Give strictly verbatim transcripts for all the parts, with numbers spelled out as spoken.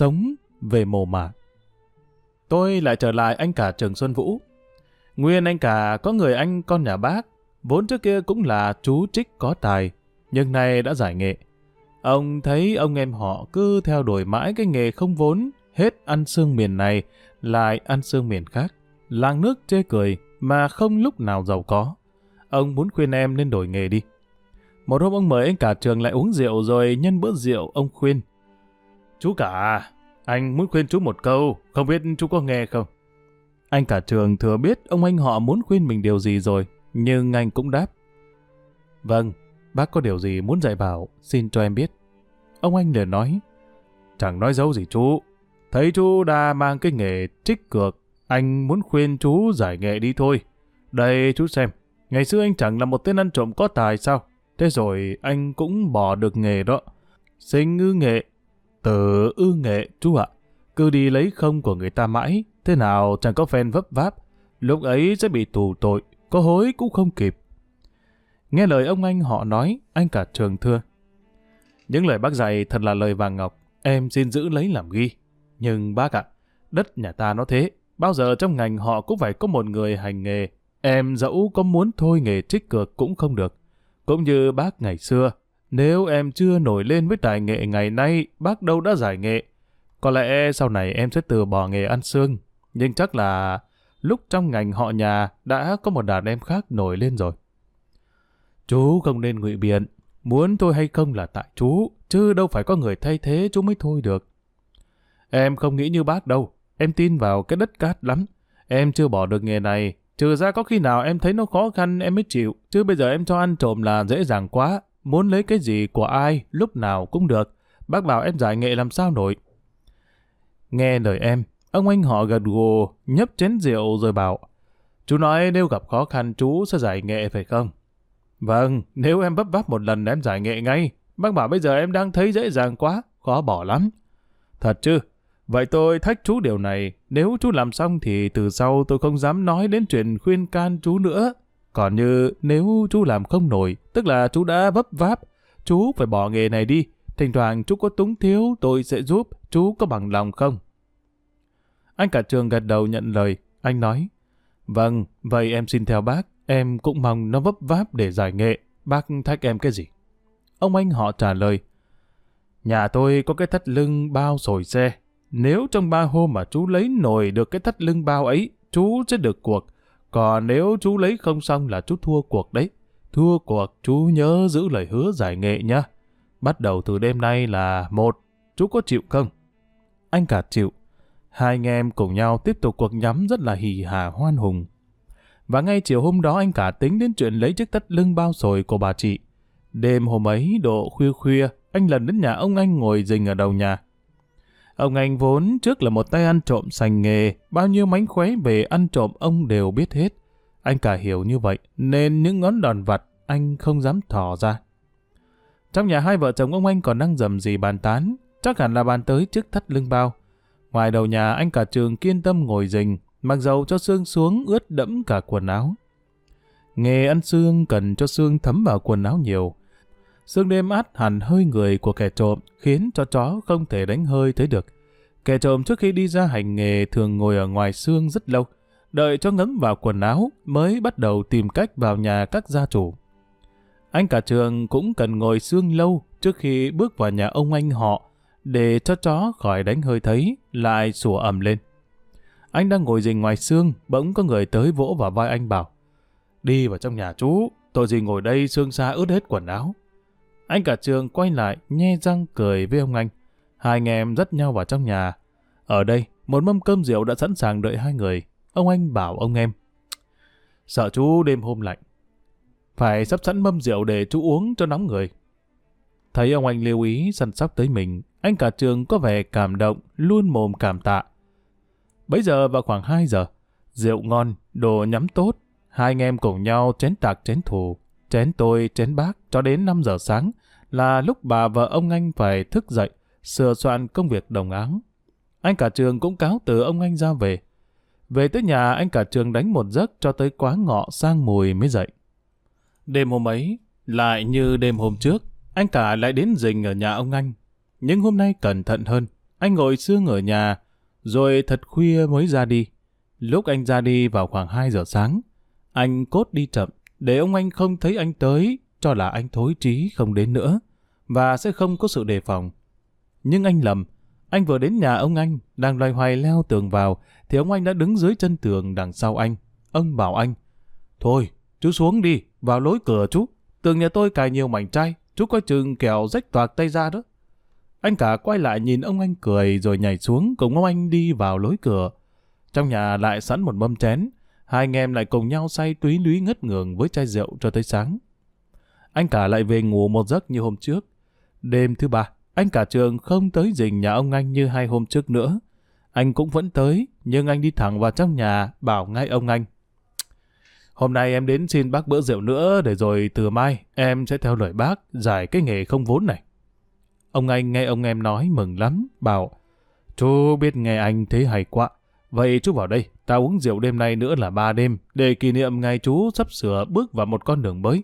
sống về mồ mả. Tôi lại trở lại anh cả Trường Xuân Vũ. Nguyên anh cả có người anh con nhà bác, vốn trước kia cũng là chú trích có tài, nhưng nay đã giải nghệ. Ông thấy ông em họ cứ theo đuổi mãi cái nghề không vốn, hết ăn xương miền này, lại ăn xương miền khác. Làng nước chê cười mà không lúc nào giàu có. Ông muốn khuyên em nên đổi nghề đi. Một hôm ông mời anh cả Trường lại uống rượu rồi nhân bữa rượu ông khuyên. Chú cả, anh muốn khuyên chú một câu, không biết chú có nghe không? Anh cả Trường thừa biết ông anh họ muốn khuyên mình điều gì rồi, nhưng anh cũng đáp. Vâng, bác có điều gì muốn dạy bảo, xin cho em biết. Ông anh liền nói, chẳng nói dấu gì chú. Thấy chú đã mang cái nghề trích cược, anh muốn khuyên chú giải nghệ đi thôi. Đây chú xem, ngày xưa anh chẳng là một tên ăn trộm có tài sao? Thế rồi anh cũng bỏ được nghề đó. Sinh ư nghệ, tử ư nghệ chú ạ. Cứ đi lấy không của người ta mãi, thế nào chẳng có phen vấp váp. Lúc ấy sẽ bị tù tội, có hối cũng không kịp. Nghe lời ông anh họ nói, anh cả Trường thưa. Những lời bác dạy thật là lời vàng ngọc, em xin giữ lấy làm ghi. Nhưng bác ạ, à, đất nhà ta nó thế, bao giờ trong ngành họ cũng phải có một người hành nghề. Em dẫu có muốn thôi nghề trích cược cũng không được. Cũng như bác ngày xưa, nếu em chưa nổi lên với tài nghệ ngày nay, bác đâu đã giải nghệ. Có lẽ sau này em sẽ từ bỏ nghề ăn xương, nhưng chắc là lúc trong ngành họ nhà đã có một đàn em khác nổi lên rồi. Chú không nên ngụy biện, muốn thôi hay không là tại chú, chứ đâu phải có người thay thế chú mới thôi được. Em không nghĩ như bác đâu, em tin vào cái đất cát lắm, em chưa bỏ được nghề này. Trừ ra có khi nào em thấy nó khó khăn em mới chịu, chứ bây giờ em cho ăn trộm là dễ dàng quá, muốn lấy cái gì của ai, lúc nào cũng được, bác bảo em giải nghệ làm sao nổi. Nghe lời em, ông anh họ gật gù, nhấp chén rượu rồi bảo, chú nói nếu gặp khó khăn chú sẽ giải nghệ phải không? Vâng, nếu em vấp váp một lần em giải nghệ ngay, bác bảo bây giờ em đang thấy dễ dàng quá, khó bỏ lắm. Thật chứ? Vậy tôi thách chú điều này, nếu chú làm xong thì từ sau tôi không dám nói đến chuyện khuyên can chú nữa. Còn như nếu chú làm không nổi, tức là chú đã vấp váp, chú phải bỏ nghề này đi. Thỉnh thoảng chú có túng thiếu, tôi sẽ giúp, chú có bằng lòng không? Anh cả Trường gật đầu nhận lời, anh nói, vâng, vậy em xin theo bác, em cũng mong nó vấp váp để giải nghệ, bác thách em cái gì? Ông anh họ trả lời, nhà tôi có cái thắt lưng bao sồi xe. Nếu trong ba hôm mà chú lấy nổi được cái thắt lưng bao ấy, chú sẽ được cuộc. Còn nếu chú lấy không xong là chú thua cuộc đấy. Thua cuộc chú nhớ giữ lời hứa giải nghệ nhá. Bắt đầu từ đêm nay là một. Chú có chịu không? Anh cả chịu. Hai anh em cùng nhau tiếp tục cuộc nhắm rất là hì hả hoan hùng. Và ngay chiều hôm đó anh cả tính đến chuyện lấy chiếc thắt lưng bao sồi của bà chị. Đêm hôm ấy độ khuya khuya, anh lần đến nhà ông anh ngồi rình ở đầu nhà. Ông anh vốn trước là một tay ăn trộm sành nghề, bao nhiêu mánh khóe về ăn trộm ông đều biết hết. Anh cả hiểu như vậy, nên những ngón đòn vặt anh không dám thò ra. Trong nhà hai vợ chồng ông anh còn đang rầm rì bàn tán, chắc hẳn là bàn tới chiếc thắt lưng bao. Ngoài đầu nhà anh cả Trường kiên tâm ngồi rình, mặc dầu cho xương xuống ướt đẫm cả quần áo. Nghề ăn xương cần cho xương thấm vào quần áo nhiều. Sương đêm át hẳn hơi người của kẻ trộm, khiến cho chó không thể đánh hơi thấy được. Kẻ trộm trước khi đi ra hành nghề thường ngồi ở ngoài sương rất lâu, đợi cho ngấm vào quần áo mới bắt đầu tìm cách vào nhà các gia chủ. Anh cả Trường cũng cần ngồi sương lâu trước khi bước vào nhà ông anh họ, để cho chó khỏi đánh hơi thấy, lại sủa ầm lên. Anh đang ngồi rình ngoài sương, bỗng có người tới vỗ vào vai anh bảo, đi vào trong nhà chú, tội gì ngồi đây sương xa ướt hết quần áo. Anh cả Trường quay lại, nhe răng cười với ông anh. Hai anh em dắt nhau vào trong nhà. Ở đây, một mâm cơm rượu đã sẵn sàng đợi hai người. Ông anh bảo ông em, sợ chú đêm hôm lạnh, phải sắp sẵn mâm rượu để chú uống cho nóng người. Thấy ông anh lưu ý săn sóc tới mình, anh cả Trường có vẻ cảm động, luôn mồm cảm tạ. Bấy giờ vào khoảng hai giờ, rượu ngon, đồ nhắm tốt, hai anh em cùng nhau chén tạc chén thù, chén tôi, chén bác, cho đến năm giờ sáng là lúc bà vợ ông anh phải thức dậy, sửa soạn công việc đồng áng. Anh cả Trường cũng cáo từ ông anh ra về. Về tới nhà, anh cả Trường đánh một giấc cho tới quá ngọ sang mùi mới dậy. Đêm hôm ấy, lại như đêm hôm trước, anh cả lại đến rình ở nhà ông anh. Nhưng hôm nay cẩn thận hơn, Anh ngồi sương ở nhà, rồi thật khuya mới ra đi. Lúc anh ra đi vào khoảng hai giờ sáng, anh cốt đi chậm, để ông anh không thấy anh tới, cho là anh thối trí không đến nữa, và sẽ không có sự đề phòng. Nhưng anh lầm, anh vừa đến nhà ông anh, đang loay hoay leo tường vào, thì ông anh đã đứng dưới chân tường đằng sau anh. Ông bảo anh, thôi, chú xuống đi, vào lối cửa chú, tường nhà tôi cài nhiều mảnh chai, chú coi chừng kẻo rách toạc tay ra đó. Anh cả quay lại nhìn ông anh cười rồi nhảy xuống cùng ông anh đi vào lối cửa. Trong nhà lại sẵn một mâm chén, hai anh em lại cùng nhau say túy lúy ngất ngường với chai rượu cho tới sáng. Anh cả lại về ngủ một giấc như hôm trước. Đêm thứ ba, anh cả Trường không tới rình nhà ông anh như hai hôm trước nữa. Anh cũng vẫn tới, nhưng anh đi thẳng vào trong nhà bảo ngay ông anh. Hôm nay em đến xin bác bữa rượu nữa, để rồi từ mai em sẽ theo lời bác giải cái nghề không vốn này. Ông anh nghe ông em nói mừng lắm, bảo, chú biết nghe anh thế hay quá. Vậy chú vào đây, tao uống rượu đêm nay nữa là ba đêm, để kỷ niệm ngày chú sắp sửa bước vào một con đường mới.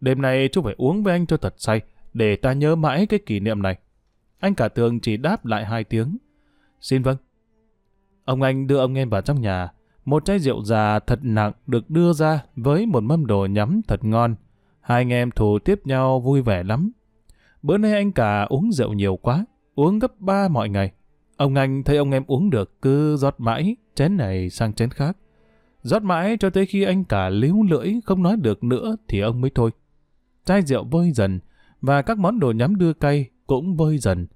Đêm nay chú phải uống với anh cho thật say, để ta nhớ mãi cái kỷ niệm này. Anh cả Tường chỉ đáp lại hai tiếng, xin vâng. Ông anh đưa ông em vào trong nhà, một chai rượu già thật nặng được đưa ra với một mâm đồ nhắm thật ngon. Hai anh em thủ tiếp nhau vui vẻ lắm. Bữa nay anh cả uống rượu nhiều quá, uống gấp ba mọi ngày. Ông anh thấy ông em uống được cứ rót mãi, chén này sang chén khác. Rót mãi cho tới khi anh cả líu lưỡi không nói được nữa thì ông mới thôi. Chai rượu vơi dần và các món đồ nhắm đưa cay cũng vơi dần.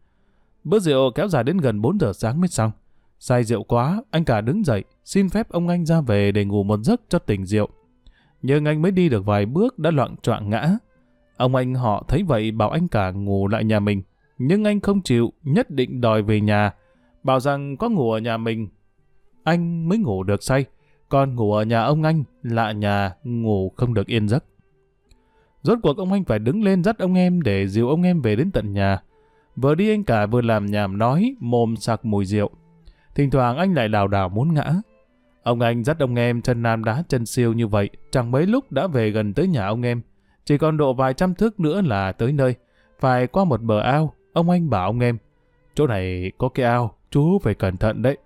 Bữa rượu kéo dài đến gần bốn giờ sáng mới xong. Say rượu quá, anh cả đứng dậy, xin phép ông anh ra về để ngủ một giấc cho tỉnh rượu. Nhưng anh mới đi được vài bước đã loạng choạng ngã. Ông anh họ thấy vậy bảo anh cả ngủ lại nhà mình. Nhưng anh không chịu, nhất định đòi về nhà. Bảo rằng có ngủ ở nhà mình, anh mới ngủ được say. Còn ngủ ở nhà ông anh, lạ nhà, ngủ không được yên giấc. Rốt cuộc ông anh phải đứng lên dắt ông em để dìu ông em về đến tận nhà. Vừa đi anh cả vừa làm nhảm nói, mồm sặc mùi rượu. Thỉnh thoảng anh lại lảo đảo muốn ngã. Ông anh dắt ông em chân nam đá chân siêu như vậy, chẳng mấy lúc đã về gần tới nhà ông em. Chỉ còn độ vài trăm thước nữa là tới nơi. Phải qua một bờ ao, ông anh bảo ông em, chỗ này có cái ao, chú phải cẩn thận đấy.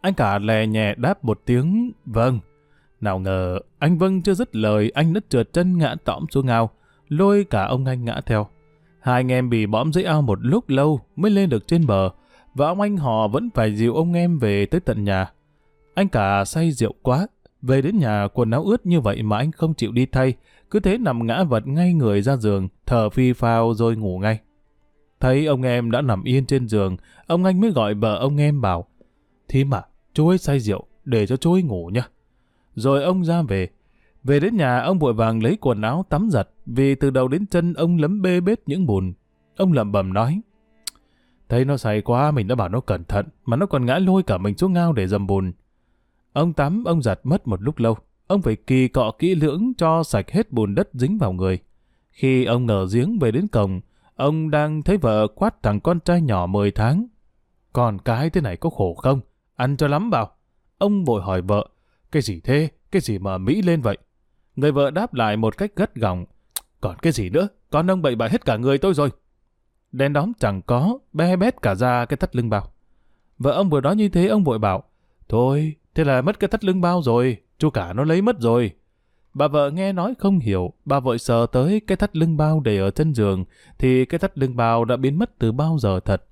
Anh cả lè nhẹ đáp một tiếng vâng. Nào ngờ anh vâng chưa dứt lời, anh đã trượt chân ngã tõm xuống ao, lôi cả ông anh ngã theo. Hai anh em bị bõm dưới ao một lúc lâu mới lên được trên bờ, và ông anh họ vẫn phải dìu ông em về tới tận nhà. Anh cả say rượu quá, về đến nhà quần áo ướt như vậy mà anh không chịu đi thay, cứ thế nằm ngã vật ngay người ra giường, thở phì phào rồi ngủ ngay. Thấy ông em đã nằm yên trên giường, ông anh mới gọi vợ ông em bảo, thím à, chú ấy say rượu, để cho chú ấy ngủ nhá. Rồi ông ra về. Về đến nhà, ông vội vàng lấy quần áo tắm giặt, vì từ đầu đến chân ông lấm bê bết những bùn. Ông lẩm bẩm nói, thấy nó say quá, mình đã bảo nó cẩn thận, mà nó còn ngã lôi cả mình xuống ao để dầm bùn. Ông tắm, ông giặt mất một lúc lâu. Ông phải kỳ cọ kỹ lưỡng cho sạch hết bùn đất dính vào người. Khi ông ngờ giếng về đến cổng, ông đang thấy vợ quát thằng con trai nhỏ mười tháng. Còn cái thế này có khổ không? Ăn cho lắm vào. Ông vội hỏi vợ, cái gì thế? Cái gì mà mỹ lên vậy? Người vợ đáp lại một cách gắt gỏng, còn cái gì nữa? Con ông bậy bạ hết cả người tôi rồi. Đen đóm chẳng có, be bét cả da cái thắt lưng bao. Vợ ông vừa nói như thế, ông vội bảo, thôi, thế là mất cái thắt lưng bao rồi, chú cả nó lấy mất rồi. Bà vợ nghe nói không hiểu, bà vội sờ tới cái thắt lưng bao để ở chân giường, thì cái thắt lưng bao đã biến mất từ bao giờ thật.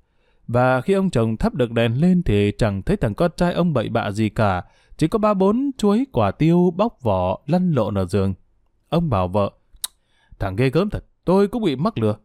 Và khi ông chồng thắp được đèn lên thì chẳng thấy thằng con trai ông bậy bạ gì cả, chỉ có ba bốn chuối quả tiêu bóc vỏ lăn lộn ở giường. Ông bảo vợ, thằng ghê gớm thật, tôi cũng bị mắc lừa.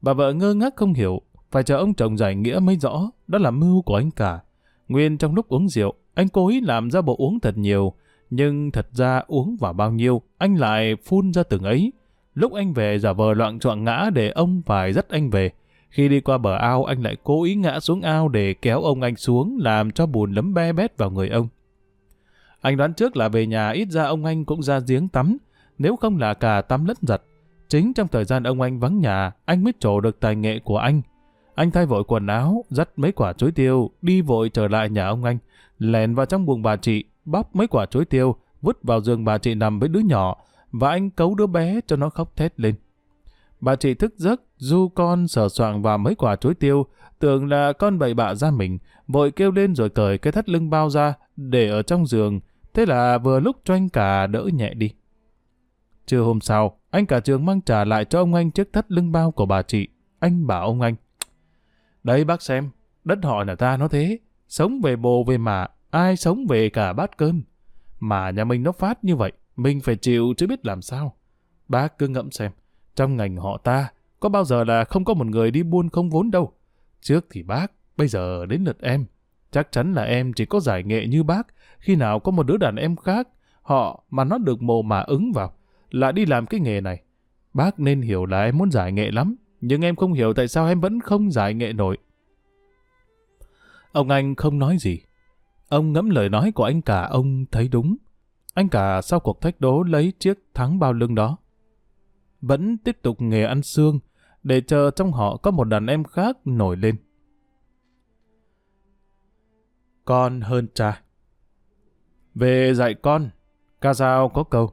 Bà vợ ngơ ngác không hiểu, phải chờ ông chồng giải nghĩa mới rõ, đó là mưu của anh cả. Nguyên trong lúc uống rượu, anh cố ý làm ra bộ uống thật nhiều, nhưng thật ra uống vào bao nhiêu, anh lại phun ra từng ấy. Lúc anh về giả vờ loạng choạng ngã để ông phải dắt anh về. Khi đi qua bờ ao, anh lại cố ý ngã xuống ao để kéo ông anh xuống, làm cho bùn lấm be bét vào người ông. Anh đoán trước là về nhà ít ra ông anh cũng ra giếng tắm, nếu không là cả tắm lẫn giặt. Chính trong thời gian ông anh vắng nhà, anh mới trổ được tài nghệ của anh. Anh thay vội quần áo, dắt mấy quả chuối tiêu, đi vội trở lại nhà ông anh, lèn vào trong buồng bà chị, bóc mấy quả chuối tiêu, vứt vào giường bà chị nằm với đứa nhỏ, và anh cấu đứa bé cho nó khóc thét lên. Bà chị thức giấc, du con sờ soạng vào mấy quả chuối tiêu, tưởng là con bậy bạ ra mình, vội kêu lên rồi cởi cái thắt lưng bao ra, để ở trong giường. Thế là vừa lúc Choanh Cả đỡ nhẹ đi. Trưa hôm sau, anh Cả Trường mang trả lại cho ông anh chiếc thắt lưng bao của bà chị. Anh bảo ông anh: "Đấy bác xem, đất họ nhà ta nó thế, sống về bồ về mả, ai sống về cả bát cơm. Mà nhà mình nó phát như vậy, mình phải chịu chứ biết làm sao. Bác cứ ngẫm xem, trong ngành họ ta, có bao giờ là không có một người đi buôn không vốn đâu. Trước thì bác, bây giờ đến lượt em. Chắc chắn là em chỉ có giải nghệ như bác, khi nào có một đứa đàn em khác, họ mà nó được mồ mà ứng vào, lại đi làm cái nghề này. Bác nên hiểu là em muốn giải nghệ lắm, nhưng em không hiểu tại sao em vẫn không giải nghệ nổi." Ông anh không nói gì. Ông ngẫm lời nói của anh Cả, ông thấy đúng. Anh Cả sau cuộc thách đố lấy chiếc thắng bao lưng đó, vẫn tiếp tục nghề ăn xương, để chờ trong họ có một đàn em khác nổi lên. Con hơn cha. Về dạy con, Ca Dao có câu: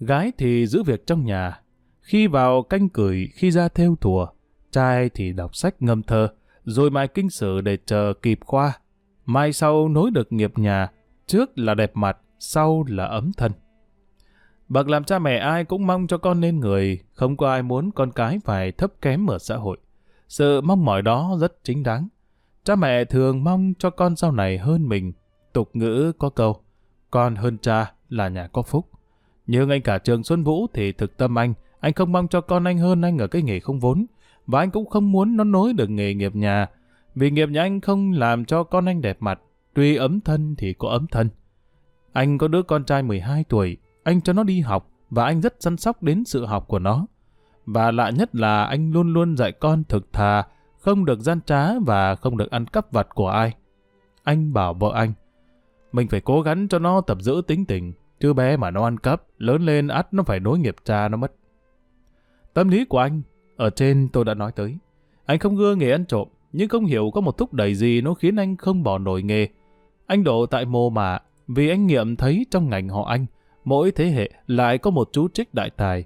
gái thì giữ việc trong nhà, khi vào canh củi, khi ra thêu thùa; trai thì đọc sách ngâm thơ, rồi mài kinh sử để chờ kịp khoa. Mai sau nối được nghiệp nhà, trước là đẹp mặt, sau là ấm thân. Bậc làm cha mẹ ai cũng mong cho con nên người, không có ai muốn con cái phải thấp kém ở xã hội. Sự mong mỏi đó rất chính đáng. Cha mẹ thường mong cho con sau này hơn mình. Tục ngữ có câu: con hơn cha là nhà có phúc. Nhưng anh Cả Trường Xuân Vũ thì thực tâm anh, anh không mong cho con anh hơn anh ở cái nghề không vốn, và anh cũng không muốn nó nối được nghề nghiệp nhà, vì nghiệp nhà anh không làm cho con anh đẹp mặt. Tuy ấm thân thì có ấm thân. Anh có đứa con trai mười hai tuổi, anh cho nó đi học và anh rất săn sóc đến sự học của nó. Và lạ nhất là anh luôn luôn dạy con thực thà, không được gian trá và không được ăn cắp vặt của ai. Anh bảo vợ anh: "Mình phải cố gắng cho nó tập giữ tính tình, chứ bé mà nó ăn cắp, lớn lên ắt nó phải nối nghiệp cha nó mất." Tâm lý của anh, ở trên tôi đã nói tới. Anh không ưa nghề ăn trộm, nhưng không hiểu có một thúc đẩy gì nó khiến anh không bỏ nổi nghề. Anh đổ tại mồ mả, vì anh nghiệm thấy trong ngành họ anh, mỗi thế hệ lại có một chú trích đại tài.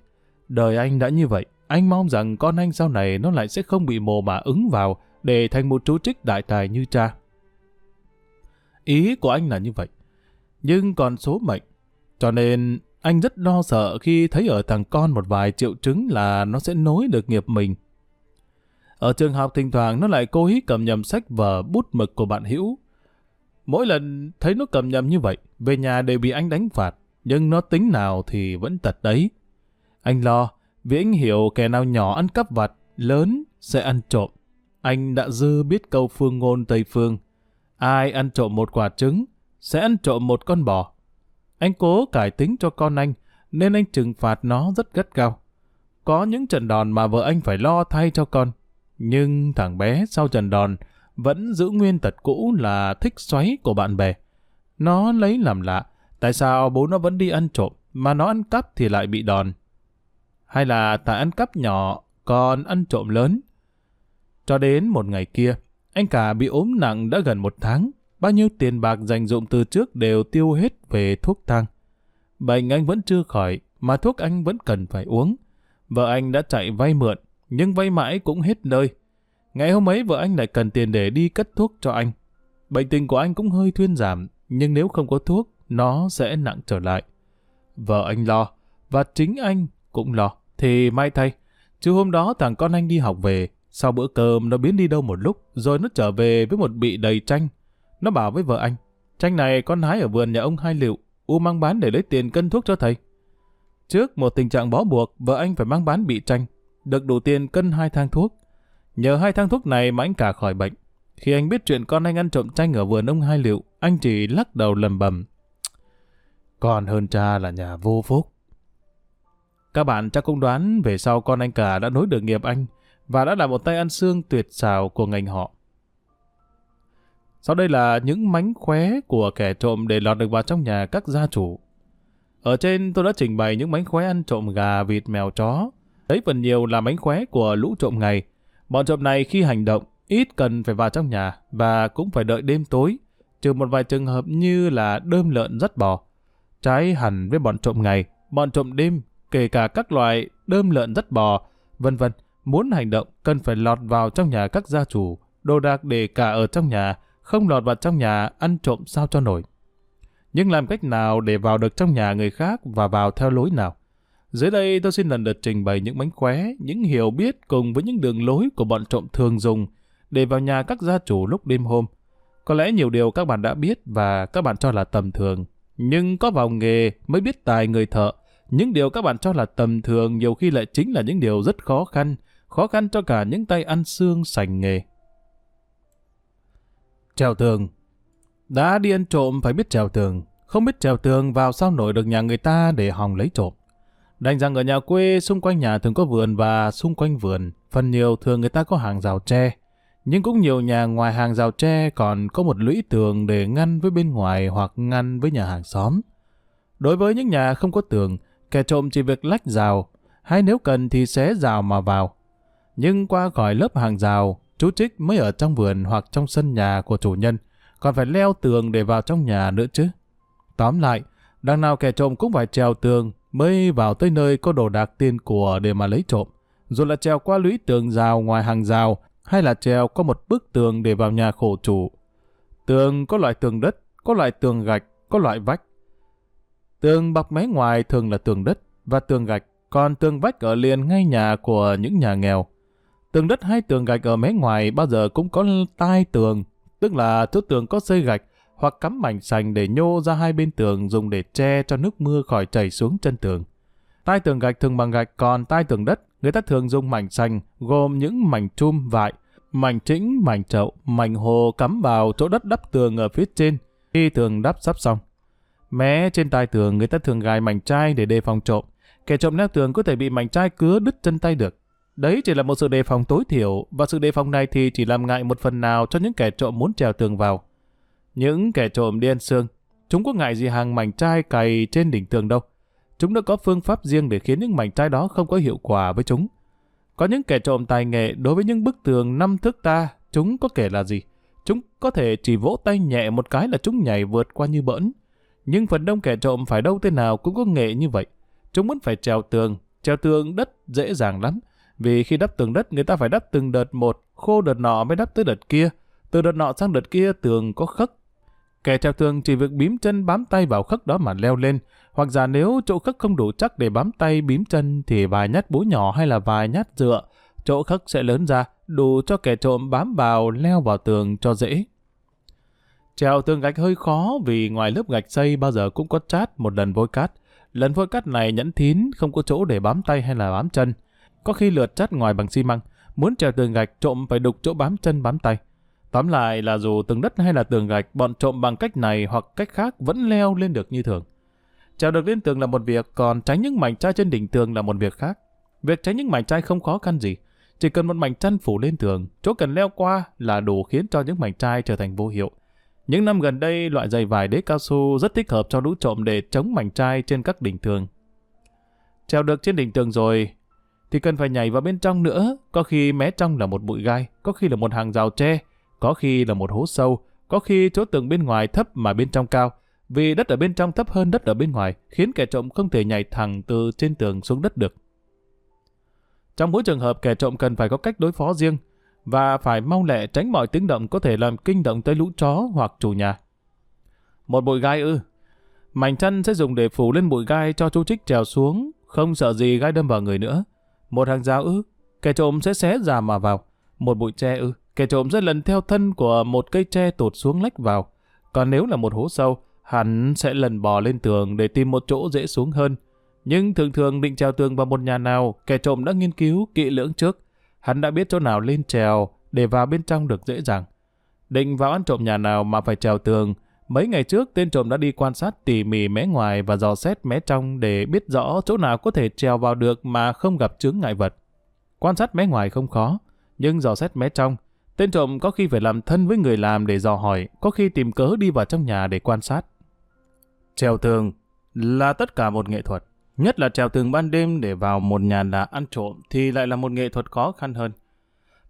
Đời anh đã như vậy, anh mong rằng con anh sau này nó lại sẽ không bị mồ mả ứng vào để thành một chú trích đại tài như cha. Ý của anh là như vậy, nhưng còn số mệnh. Cho nên anh rất lo sợ khi thấy ở thằng con một vài triệu chứng là nó sẽ nối được nghiệp mình. Ở trường học thỉnh thoảng nó lại cố ý cầm nhầm sách vở bút mực của bạn Hữu. Mỗi lần thấy nó cầm nhầm như vậy, về nhà đều bị anh đánh phạt, nhưng nó tính nào thì vẫn tật đấy. Anh lo vì anh hiểu kẻ nào nhỏ ăn cắp vặt, lớn sẽ ăn trộm. Anh đã dư biết câu phương ngôn Tây Phương: ai ăn trộm một quả trứng sẽ ăn trộm một con bò. Anh cố cải tính cho con anh, nên anh trừng phạt nó rất gắt gao. Có những trận đòn mà vợ anh phải lo thay cho con, nhưng thằng bé sau trận đòn vẫn giữ nguyên tật cũ là thích xoáy của bạn bè. Nó lấy làm lạ, tại sao bố nó vẫn đi ăn trộm, mà nó ăn cắp thì lại bị đòn? Hay là tại ăn cắp nhỏ, còn ăn trộm lớn? Cho đến một ngày kia, anh Cả bị ốm nặng đã gần một tháng. Bao nhiêu tiền bạc dành dụm từ trước đều tiêu hết về thuốc thang. Bệnh anh vẫn chưa khỏi, mà thuốc anh vẫn cần phải uống. Vợ anh đã chạy vay mượn, nhưng vay mãi cũng hết nơi. Ngày hôm ấy vợ anh lại cần tiền để đi cất thuốc cho anh. Bệnh tình của anh cũng hơi thuyên giảm, nhưng nếu không có thuốc, nó sẽ nặng trở lại. Vợ anh lo, và chính anh cũng lo. Thì may thay, chứ hôm đó thằng con anh đi học về, sau bữa cơm nó biến đi đâu một lúc, rồi nó trở về với một bị đầy chanh. Nó bảo với vợ anh: "Chanh này con hái ở vườn nhà ông Hai Liệu, u mang bán để lấy tiền cân thuốc cho thầy." Trước một tình trạng bó buộc, vợ anh phải mang bán bị chanh, được đủ tiền cân hai thang thuốc. Nhờ hai thang thuốc này mà anh Cả khỏi bệnh. Khi anh biết chuyện con anh ăn trộm chanh ở vườn ông Hai Liệu, anh chỉ lắc đầu lầm bầm: "Còn hơn cha là nhà vô phúc." Các bạn chắc cũng đoán về sau con anh Cả đã nối được nghiệp anh, và đã là một tay ăn xương tuyệt xảo của ngành họ. Sau đây là những mánh khóe của kẻ trộm để lọt được vào trong nhà các gia chủ. Ở trên tôi đã trình bày những mánh khóe ăn trộm gà, vịt, mèo, chó. Đấy phần nhiều là mánh khóe của lũ trộm ngày. Bọn trộm này khi hành động, ít cần phải vào trong nhà và cũng phải đợi đêm tối, trừ một vài trường hợp như là đơm lợn dắt bò. Trái hẳn với bọn trộm ngày, bọn trộm đêm, kể cả các loại đơm lợn dắt bò, vân vân. Muốn hành động cần phải lọt vào trong nhà các gia chủ, đồ đạc để cả ở trong nhà, không lọt vào trong nhà ăn trộm sao cho nổi. Nhưng làm cách nào để vào được trong nhà người khác và vào theo lối nào? Dưới đây tôi xin lần lượt trình bày những mánh khóe, những hiểu biết cùng với những đường lối của bọn trộm thường dùng để vào nhà các gia chủ lúc đêm hôm. Có lẽ nhiều điều các bạn đã biết và các bạn cho là tầm thường, nhưng có vào nghề mới biết tài người thợ. Những điều các bạn cho là tầm thường nhiều khi lại chính là những điều rất khó khăn, khó khăn cho cả những tay ăn xương sành nghề. Trèo tường. Đã đi ăn trộm phải biết trèo tường, không biết trèo tường vào sao nổi được nhà người ta để hòng lấy trộm. Đành rằng ở nhà quê xung quanh nhà thường có vườn, và xung quanh vườn phần nhiều thường người ta có hàng rào tre, nhưng cũng nhiều nhà ngoài hàng rào tre còn có một lũy tường để ngăn với bên ngoài hoặc ngăn với nhà hàng xóm. Đối với những nhà không có tường, kẻ trộm chỉ việc lách rào, hay nếu cần thì xé rào mà vào. Nhưng qua khỏi lớp hàng rào, chú trích mới ở trong vườn hoặc trong sân nhà của chủ nhân, còn phải leo tường để vào trong nhà nữa chứ. Tóm lại, đằng nào kẻ trộm cũng phải trèo tường mới vào tới nơi có đồ đạc tiền của để mà lấy trộm, dù là trèo qua lũy tường rào ngoài hàng rào, hay là trèo qua một bức tường để vào nhà khổ chủ. Tường có loại tường đất, có loại tường gạch, có loại vách. Tường bọc mé ngoài thường là tường đất và tường gạch, còn tường vách ở liền ngay nhà của những nhà nghèo. Tường đất hay tường gạch ở mé ngoài bao giờ cũng có tai tường, tức là chỗ tường có xây gạch hoặc cắm mảnh sành để nhô ra hai bên tường dùng để che cho nước mưa khỏi chảy xuống chân tường. Tai tường gạch thường bằng gạch, còn tai tường đất người ta thường dùng mảnh sành gồm những mảnh chum vại, mảnh chĩnh, mảnh chậu, mảnh hồ cắm vào chỗ đất đắp tường ở phía trên khi tường đắp sắp xong. Mé trên tai tường người ta thường gài mảnh chai để đề phòng trộm. Kẻ trộm leo tường có thể bị mảnh chai cứa đứt chân tay được. Đấy chỉ là một sự đề phòng tối thiểu, và sự đề phòng này thì chỉ làm ngại một phần nào cho những kẻ trộm muốn trèo tường vào. Những kẻ trộm đi ăn xương, chúng có ngại gì hàng mảnh chai cày trên đỉnh tường đâu. Chúng đã có phương pháp riêng để khiến những mảnh chai đó không có hiệu quả với chúng. Có những kẻ trộm tài nghệ, đối với những bức tường năm thước ta, chúng có kể là gì. Chúng có thể chỉ vỗ tay nhẹ một cái là chúng nhảy vượt qua như bỡn. Nhưng phần đông kẻ trộm phải đâu thế nào cũng có nghệ như vậy. Chúng vẫn phải trèo tường. Trèo tường đất dễ dàng lắm, vì khi đắp tường đất người ta phải đắp từng đợt một, khô đợt nọ mới đắp tới đợt kia, từ đợt nọ sang đợt kia tường có khấc. Kẻ trèo tường chỉ việc bím chân bám tay vào khấc đó mà leo lên, hoặc giả nếu chỗ khấc không đủ chắc để bám tay bím chân thì vài nhát búa nhỏ hay là vài nhát dựa, chỗ khấc sẽ lớn ra đủ cho kẻ trộm bám vào leo vào tường cho dễ. Trèo tường gạch hơi khó vì ngoài lớp gạch xây bao giờ cũng có chát một lần vôi cát. Lần vôi cát này nhẵn thín, không có chỗ để bám tay hay là bám chân. Có khi lượt chát ngoài bằng xi măng, muốn trèo tường gạch trộm phải đục chỗ bám chân bám tay. Tóm lại là dù tường đất hay là tường gạch, bọn trộm bằng cách này hoặc cách khác vẫn leo lên được như thường. Trèo được lên tường là một việc, còn tránh những mảnh chai trên đỉnh tường là một việc khác. Việc tránh những mảnh chai không khó khăn gì, chỉ cần một mảnh chăn phủ lên tường, chỗ cần leo qua là đủ khiến cho những mảnh chai trở thành vô hiệu. Những năm gần đây, loại giày vải đế cao su rất thích hợp cho lũ trộm để chống mảnh chai trên các đỉnh tường. Trèo được trên đỉnh tường rồi thì cần phải nhảy vào bên trong nữa. Có khi mé trong là một bụi gai, có khi là một hàng rào tre, có khi là một hố sâu, có khi chỗ tường bên ngoài thấp mà bên trong cao, vì đất ở bên trong thấp hơn đất ở bên ngoài, khiến kẻ trộm không thể nhảy thẳng từ trên tường xuống đất được. Trong mỗi trường hợp, kẻ trộm cần phải có cách đối phó riêng, và phải mau lẹ tránh mọi tiếng động có thể làm kinh động tới lũ chó hoặc chủ nhà. Một bụi gai ư? Mảnh chăn sẽ dùng để phủ lên bụi gai cho chú trích trèo xuống, không sợ gì gai đâm vào người nữa. Một hàng rào ư? Kẻ trộm sẽ xé rào mà vào. Một bụi tre ư? Kẻ trộm sẽ lần theo thân của một cây tre tụt xuống lách vào. Còn nếu là một hố sâu, hắn sẽ lần bò lên tường để tìm một chỗ dễ xuống hơn. Nhưng thường thường định trèo tường vào một nhà nào, kẻ trộm đã nghiên cứu kỹ lưỡng trước. Hắn đã biết chỗ nào lên trèo để vào bên trong được dễ dàng. Định vào ăn trộm nhà nào mà phải trèo tường, mấy ngày trước tên trộm đã đi quan sát tỉ mỉ mé ngoài và dò xét mé trong để biết rõ chỗ nào có thể trèo vào được mà không gặp chướng ngại vật. Quan sát mé ngoài không khó, nhưng dò xét mé trong, tên trộm có khi phải làm thân với người làm để dò hỏi, có khi tìm cớ đi vào trong nhà để quan sát. Trèo tường là tất cả một nghệ thuật. Nhất là trèo tường ban đêm để vào một nhà là ăn trộm thì lại là một nghệ thuật khó khăn hơn.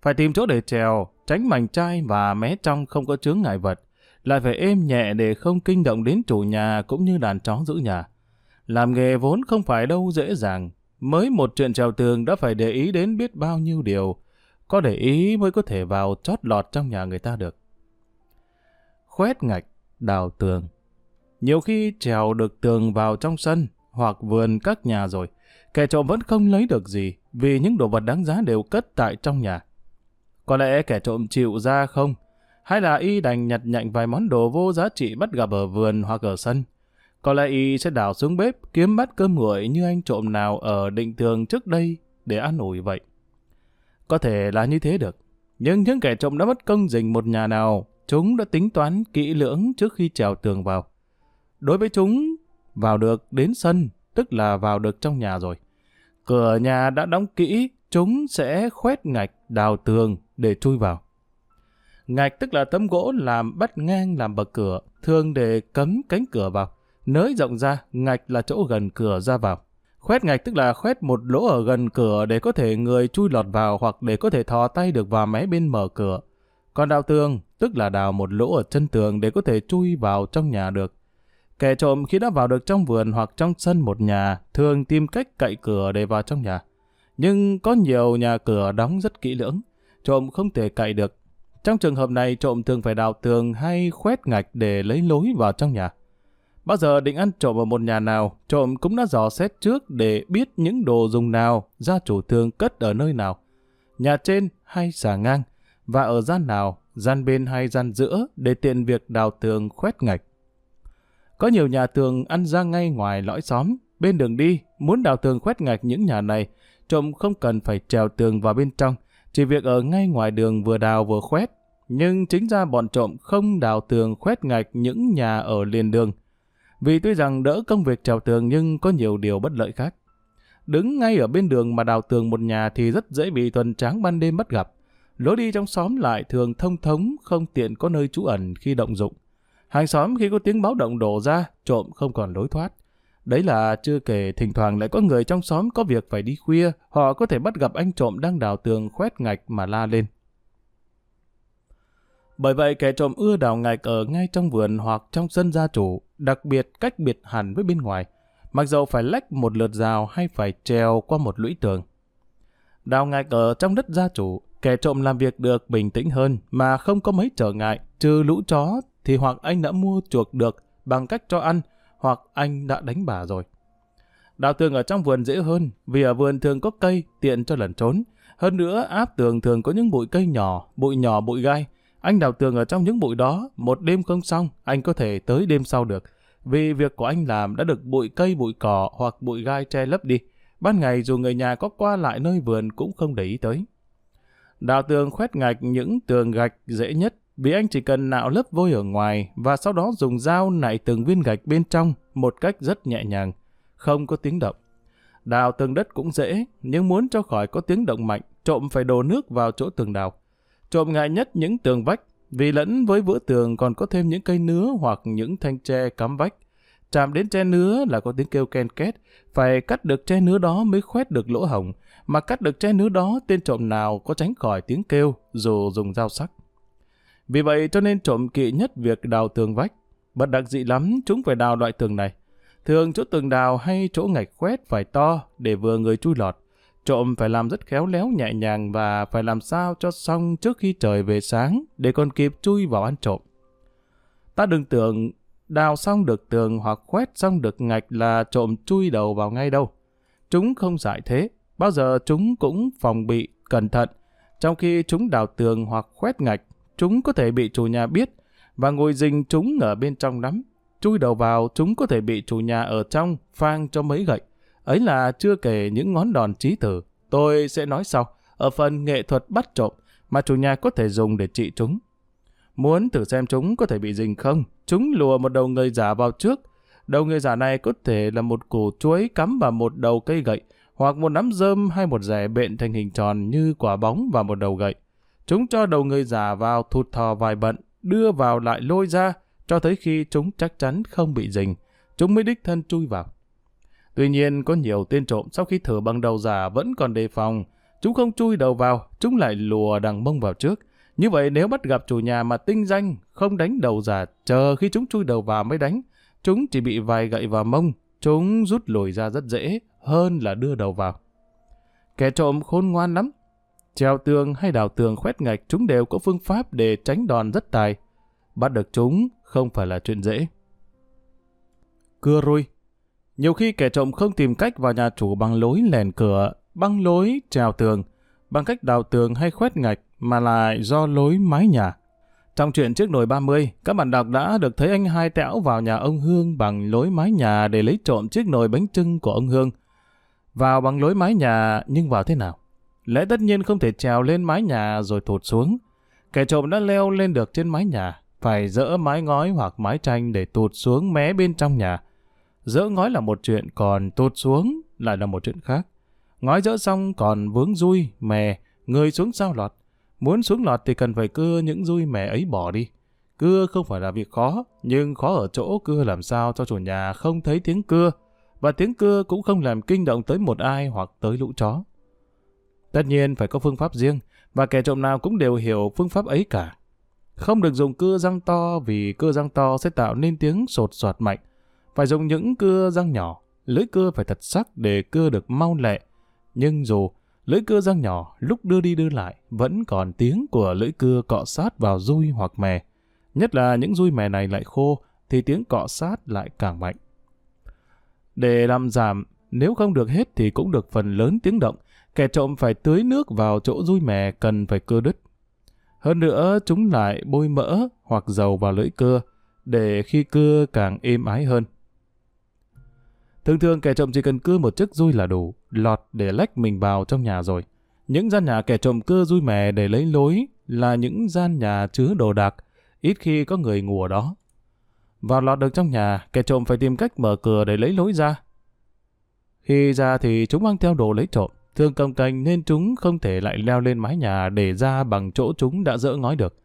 Phải tìm chỗ để trèo, tránh mảnh chai và mé trong không có chướng ngại vật. Lại phải êm nhẹ để không kinh động đến chủ nhà cũng như đàn chó giữ nhà. Làm nghề vốn không phải đâu dễ dàng. Mới một chuyện trèo tường đã phải để ý đến biết bao nhiêu điều. Có để ý mới có thể vào chót lọt trong nhà người ta được. Khoét ngạch, đào tường. Nhiều khi trèo được tường vào trong sân hoặc vườn các nhà rồi, kẻ trộm vẫn không lấy được gì vì những đồ vật đáng giá đều cất tại trong nhà. Có lẽ kẻ trộm chịu ra không? Hay là y đành nhặt nhạnh vài món đồ vô giá trị bắt gặp ở vườn hoặc ở sân? Có lẽ y sẽ đào xuống bếp kiếm bát cơm nguội như anh trộm nào ở định tường trước đây để an ủi vậy. Có thể là như thế được. Nhưng những kẻ trộm đã mất công rình một nhà nào, chúng đã tính toán kỹ lưỡng trước khi trèo tường vào. Đối với chúng, vào được đến sân, tức là vào được trong nhà rồi. Cửa nhà đã đóng kỹ, chúng sẽ khoét ngạch đào tường để chui vào. Ngạch tức là tấm gỗ làm bắt ngang làm bậc cửa, thường để cấm cánh cửa vào. Nới rộng ra, ngạch là chỗ gần cửa ra vào. Khoét ngạch tức là khoét một lỗ ở gần cửa để có thể người chui lọt vào hoặc để có thể thò tay được vào mé bên mở cửa. Còn đào tường tức là đào một lỗ ở chân tường để có thể chui vào trong nhà được. Kẻ trộm khi đã vào được trong vườn hoặc trong sân một nhà thường tìm cách cậy cửa để vào trong nhà. Nhưng có nhiều nhà cửa đóng rất kỹ lưỡng, trộm không thể cậy được. Trong trường hợp này trộm thường phải đào tường hay khoét ngạch để lấy lối vào trong nhà. Bao giờ định ăn trộm ở một nhà nào, trộm cũng đã dò xét trước để biết những đồ dùng nào gia chủ thường cất ở nơi nào, nhà trên hay xà ngang, và ở gian nào, gian bên hay gian giữa để tiện việc đào tường khoét ngạch. Có nhiều nhà tường ăn ra ngay ngoài lõi xóm, bên đường đi, muốn đào tường khoét ngạch những nhà này, trộm không cần phải trèo tường vào bên trong, chỉ việc ở ngay ngoài đường vừa đào vừa khoét. Nhưng chính ra bọn trộm không đào tường khoét ngạch những nhà ở liền đường. Vì tuy rằng đỡ công việc trèo tường nhưng có nhiều điều bất lợi khác. Đứng ngay ở bên đường mà đào tường một nhà thì rất dễ bị tuần tráng ban đêm bắt gặp. Lối đi trong xóm lại thường thông thống, không tiện có nơi trú ẩn khi động dụng. Hàng xóm khi có tiếng báo động đổ ra, trộm không còn lối thoát. Đấy là chưa kể thỉnh thoảng lại có người trong xóm có việc phải đi khuya, họ có thể bắt gặp anh trộm đang đào tường khoét ngạch mà la lên. Bởi vậy kẻ trộm ưa đào ngạch ở ngay trong vườn hoặc trong sân gia chủ, đặc biệt cách biệt hẳn với bên ngoài, mặc dầu phải lách một lượt rào hay phải trèo qua một lũy tường. Đào ngạch ở trong đất gia chủ, kẻ trộm làm việc được bình tĩnh hơn mà không có mấy trở ngại, trừ lũ chó thì hoặc anh đã mua chuộc được bằng cách cho ăn, hoặc anh đã đánh bả rồi. Đào tường ở trong vườn dễ hơn, vì ở vườn thường có cây tiện cho lẩn trốn. Hơn nữa áp tường thường có những bụi cây nhỏ, bụi nhỏ bụi gai. Anh đào tường ở trong những bụi đó, một đêm không xong, anh có thể tới đêm sau được. Vì việc của anh làm đã được bụi cây, bụi cỏ hoặc bụi gai che lấp đi. Ban ngày dù người nhà có qua lại nơi vườn cũng không để ý tới. Đào tường khoét ngạch những tường gạch dễ nhất, vì anh chỉ cần nạo lớp vôi ở ngoài và sau đó dùng dao nạy từng viên gạch bên trong một cách rất nhẹ nhàng, không có tiếng động. Đào tường đất cũng dễ, nhưng muốn cho khỏi có tiếng động mạnh, trộm phải đổ nước vào chỗ tường đào. Trộm ngại nhất những tường vách, vì lẫn với vữa tường còn có thêm những cây nứa hoặc những thanh tre cắm vách. Chạm đến tre nứa là có tiếng kêu ken két, phải cắt được tre nứa đó mới khoét được lỗ hổng, mà cắt được tre nứa đó tên trộm nào có tránh khỏi tiếng kêu dù dùng dao sắc. Vì vậy cho nên trộm kỵ nhất việc đào tường vách, bất đắc dĩ lắm chúng phải đào loại tường này. Thường chỗ tường đào hay chỗ ngạch khoét phải to để vừa người chui lọt. Trộm phải làm rất khéo léo nhẹ nhàng và phải làm sao cho xong trước khi trời về sáng để còn kịp chui vào ăn trộm. Ta đừng tưởng đào xong được tường hoặc khoét xong được ngạch là trộm chui đầu vào ngay đâu. Chúng không dại thế, bao giờ chúng cũng phòng bị, cẩn thận. Trong khi chúng đào tường hoặc khoét ngạch, chúng có thể bị chủ nhà biết và ngồi rình chúng ở bên trong lắm. Chui đầu vào, chúng có thể bị chủ nhà ở trong phang cho mấy gậy. Ấy là chưa kể những ngón đòn chí tử, tôi sẽ nói sau, ở phần nghệ thuật bắt trộm mà chủ nhà có thể dùng để trị chúng. Muốn thử xem chúng có thể bị rình không? Chúng lùa một đầu người giả vào trước. Đầu người giả này có thể là một củ chuối cắm vào một đầu cây gậy, hoặc một nắm rơm hay một rẻ bện thành hình tròn như quả bóng và một đầu gậy. Chúng cho đầu người giả vào thụt thò vài bận, đưa vào lại lôi ra, cho tới khi chúng chắc chắn không bị rình, chúng mới đích thân chui vào. Tuy nhiên có nhiều tên trộm sau khi thử bằng đầu giả vẫn còn đề phòng, chúng không chui đầu vào, chúng lại lùa đằng mông vào trước. Như vậy nếu bắt gặp chủ nhà mà tinh danh không đánh đầu giả, chờ khi chúng chui đầu vào mới đánh, chúng chỉ bị vài gậy vào mông, chúng rút lùi ra rất dễ hơn là đưa đầu vào. Kẻ trộm khôn ngoan lắm, trèo tường hay đào tường khoét ngạch chúng đều có phương pháp để tránh đòn rất tài. Bắt được chúng không phải là chuyện dễ. Cưa rui. Nhiều khi kẻ trộm không tìm cách vào nhà chủ bằng lối lèn cửa, băng lối trèo tường, bằng cách đào tường hay khoét ngạch, mà lại do lối mái nhà. Trong chuyện Chiếc Nồi ba mươi, các bạn đọc đã được thấy anh Hai Tẽo vào nhà ông Hương bằng lối mái nhà để lấy trộm chiếc nồi bánh chưng của ông Hương. Vào bằng lối mái nhà, nhưng vào thế nào? Lẽ tất nhiên không thể trèo lên mái nhà rồi thụt xuống. Kẻ trộm đã leo lên được trên mái nhà, phải dỡ mái ngói hoặc mái tranh để tụt xuống mé bên trong nhà. Dỡ ngói là một chuyện, còn tụt xuống lại là một chuyện khác. Ngói dỡ xong còn vướng dui, mè, người xuống sao lọt. Muốn xuống lọt thì cần phải cưa những dui mè ấy bỏ đi. Cưa không phải là việc khó, nhưng khó ở chỗ cưa làm sao cho chủ nhà không thấy tiếng cưa, và tiếng cưa cũng không làm kinh động tới một ai hoặc tới lũ chó. Tất nhiên phải có phương pháp riêng, và kẻ trộm nào cũng đều hiểu phương pháp ấy cả. Không được dùng cưa răng to, vì cưa răng to sẽ tạo nên tiếng sột soạt mạnh. Phải dùng những cưa răng nhỏ, lưỡi cưa phải thật sắc để cưa được mau lẹ. Nhưng dù lưỡi cưa răng nhỏ lúc đưa đi đưa lại vẫn còn tiếng của lưỡi cưa cọ sát vào dui hoặc mè. Nhất là những dui mè này lại khô thì tiếng cọ sát lại càng mạnh. Để làm giảm, nếu không được hết thì cũng được phần lớn tiếng động, kẻ trộm phải tưới nước vào chỗ dui mè cần phải cưa đứt. Hơn nữa chúng lại bôi mỡ hoặc dầu vào lưỡi cưa để khi cưa càng êm ái hơn. Thường thường kẻ trộm chỉ cần cưa một chiếc dui là đủ, lọt để lách mình vào trong nhà rồi. Những gian nhà kẻ trộm cưa dui mè để lấy lối là những gian nhà chứa đồ đạc, ít khi có người ngủ ở đó. Vào lọt được trong nhà, kẻ trộm phải tìm cách mở cửa để lấy lối ra. Khi ra thì chúng mang theo đồ lấy trộm, thường cồng kềnh nên chúng không thể lại leo lên mái nhà để ra bằng chỗ chúng đã dỡ ngói được.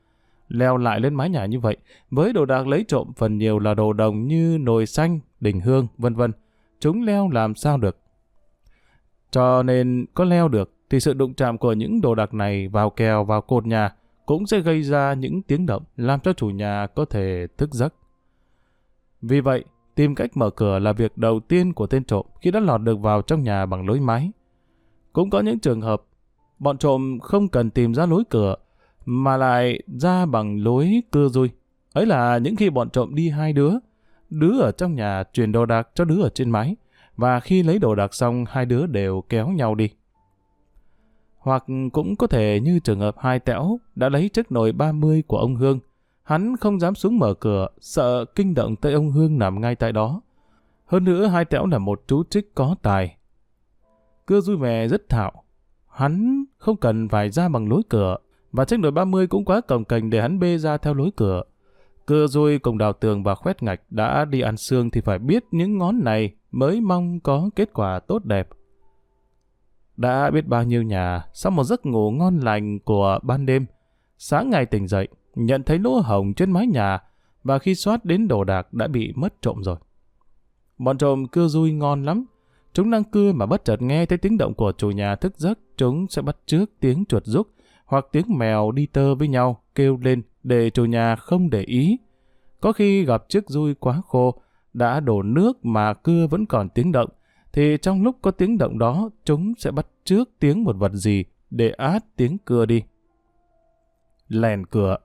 Leo lại lên mái nhà như vậy, với đồ đạc lấy trộm phần nhiều là đồ đồng như nồi xanh, đình hương, vân vân. Chúng leo làm sao được. Cho nên có leo được thì sự đụng chạm của những đồ đạc này vào kèo vào cột nhà cũng sẽ gây ra những tiếng động làm cho chủ nhà có thể thức giấc. Vì vậy, tìm cách mở cửa là việc đầu tiên của tên trộm khi đã lọt được vào trong nhà bằng lối mái. Cũng có những trường hợp bọn trộm không cần tìm ra lối cửa mà lại ra bằng lối cưa dui. Ấy là những khi bọn trộm đi hai đứa, đứa ở trong nhà chuyển đồ đạc cho đứa ở trên mái, và khi lấy đồ đạc xong hai đứa đều kéo nhau đi. Hoặc cũng có thể như trường hợp Hai Tẽo đã lấy chiếc nồi ba mươi của ông Hương. Hắn không dám xuống mở cửa, sợ kinh động tới ông Hương nằm ngay tại đó. Hơn nữa Hai Tẽo là một chú trích có tài, cưa dui mè rất thạo. Hắn không cần phải ra bằng lối cửa, và chiếc nồi ba mươi cũng quá cồng kềnh để hắn bê ra theo lối cửa. Cưa dui cùng đào tường và khoét ngạch đã đi ăn xương thì phải biết những ngón này mới mong có kết quả tốt đẹp. Đã biết bao nhiêu nhà sau một giấc ngủ ngon lành của ban đêm, sáng ngày tỉnh dậy nhận thấy lỗ hổng trên mái nhà, và khi soát đến đồ đạc đã bị mất trộm rồi. Bọn trộm cưa dui ngon lắm, chúng đang cưa mà bất chợt nghe thấy tiếng động của chủ nhà thức giấc, chúng sẽ bắt chước tiếng chuột rúc hoặc tiếng mèo đi tơ với nhau kêu lên để chủ nhà không để ý. Có khi gặp chiếc dui quá khô, đã đổ nước mà cưa vẫn còn tiếng động, thì trong lúc có tiếng động đó, chúng sẽ bắt chước tiếng một vật gì để át tiếng cưa đi. Lèn cửa.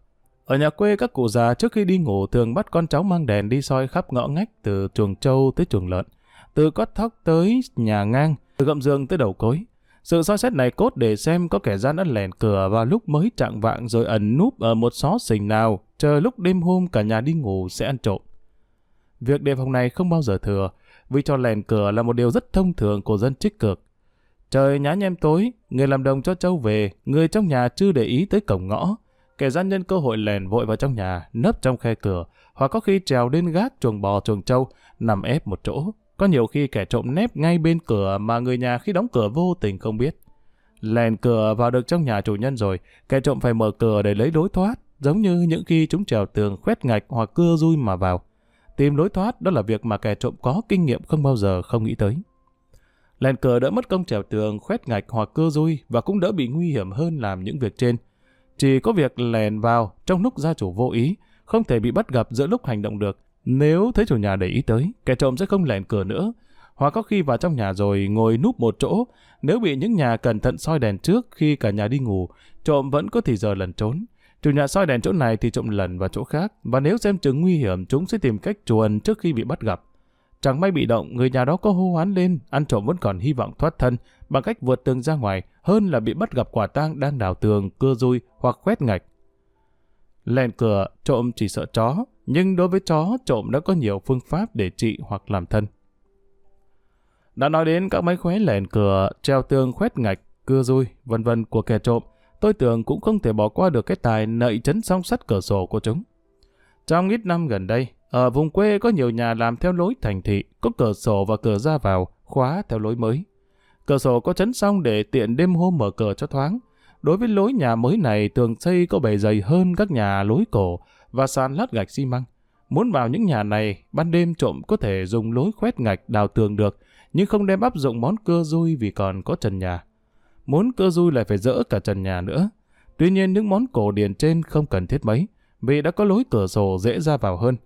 Ở nhà quê, các cụ già trước khi đi ngủ thường bắt con cháu mang đèn đi soi khắp ngõ ngách, từ chuồng trâu tới chuồng lợn, từ cốt thóc tới nhà ngang, từ gầm giường tới đầu cối. Sự soi xét này cốt để xem có kẻ gian đã lèn cửa vào lúc mới trạng vạng rồi ẩn núp ở một xó xỉnh nào, chờ lúc đêm hôm cả nhà đi ngủ sẽ ăn trộm. Việc đề phòng này không bao giờ thừa, vì cho lèn cửa là một điều rất thông thường của dân trích cược. Trời nhá nhem tối, người làm đồng cho trâu về, người trong nhà chưa để ý tới cổng ngõ. Kẻ gian nhân cơ hội lèn vội vào trong nhà, nấp trong khe cửa, hoặc có khi trèo lên gác chuồng bò chuồng trâu, nằm ép một chỗ. Có nhiều khi kẻ trộm nép ngay bên cửa mà người nhà khi đóng cửa vô tình không biết. Lèn cửa vào được trong nhà chủ nhân rồi, kẻ trộm phải mở cửa để lấy lối thoát, giống như những khi chúng trèo tường khoét ngạch hoặc cưa dui mà vào. Tìm lối thoát đó là việc mà kẻ trộm có kinh nghiệm không bao giờ không nghĩ tới. Lèn cửa đỡ mất công trèo tường khoét ngạch hoặc cưa dui, và cũng đỡ bị nguy hiểm hơn làm những việc trên. Chỉ có việc lèn vào trong lúc gia chủ vô ý, không thể bị bắt gặp giữa lúc hành động được. Nếu thấy chủ nhà để ý tới, kẻ trộm sẽ không lèn cửa nữa. hoặc có khi vào trong nhà rồi ngồi núp một chỗ. Nếu bị những nhà cẩn thận soi đèn trước khi cả nhà đi ngủ, trộm vẫn có thì giờ lẩn trốn. Chủ nhà soi đèn chỗ này thì trộm lẩn vào chỗ khác, và nếu xem chừng nguy hiểm chúng sẽ tìm cách chuồn trước khi bị bắt gặp. Chẳng may bị động, người nhà đó có hô hoán lên, ăn trộm vẫn còn hy vọng thoát thân bằng cách vượt tường ra ngoài, hơn là bị bắt gặp quả tang đang đào tường, cưa dùi hoặc khoét ngạch. Lèn cửa, trộm chỉ sợ chó, nhưng đối với chó, trộm đã có nhiều phương pháp để trị hoặc làm thân. Đã nói đến các mánh khóe lèn cửa, treo tường, khoét ngạch, cưa dùi, vân vân của kẻ trộm, tôi tưởng cũng không thể bỏ qua được cái tài nậy chấn song sắt cửa sổ của chúng. Trong ít năm gần đây, ở vùng quê có nhiều nhà làm theo lối thành thị, có cửa sổ và cửa ra vào, khóa theo lối mới. Cửa sổ có chấn song để tiện đêm hôm mở cửa cho thoáng. Đối với lối nhà mới này, tường xây có bề dày hơn các nhà lối cổ và sàn lát gạch xi măng. Muốn vào những nhà này, ban đêm trộm có thể dùng lối khoét ngạch đào tường được, nhưng không đem áp dụng món cưa dùi vì còn có trần nhà. Muốn cưa dùi lại phải dỡ cả trần nhà nữa. Tuy nhiên những món cổ điển trên không cần thiết mấy, vì đã có lối cửa sổ dễ ra vào hơn.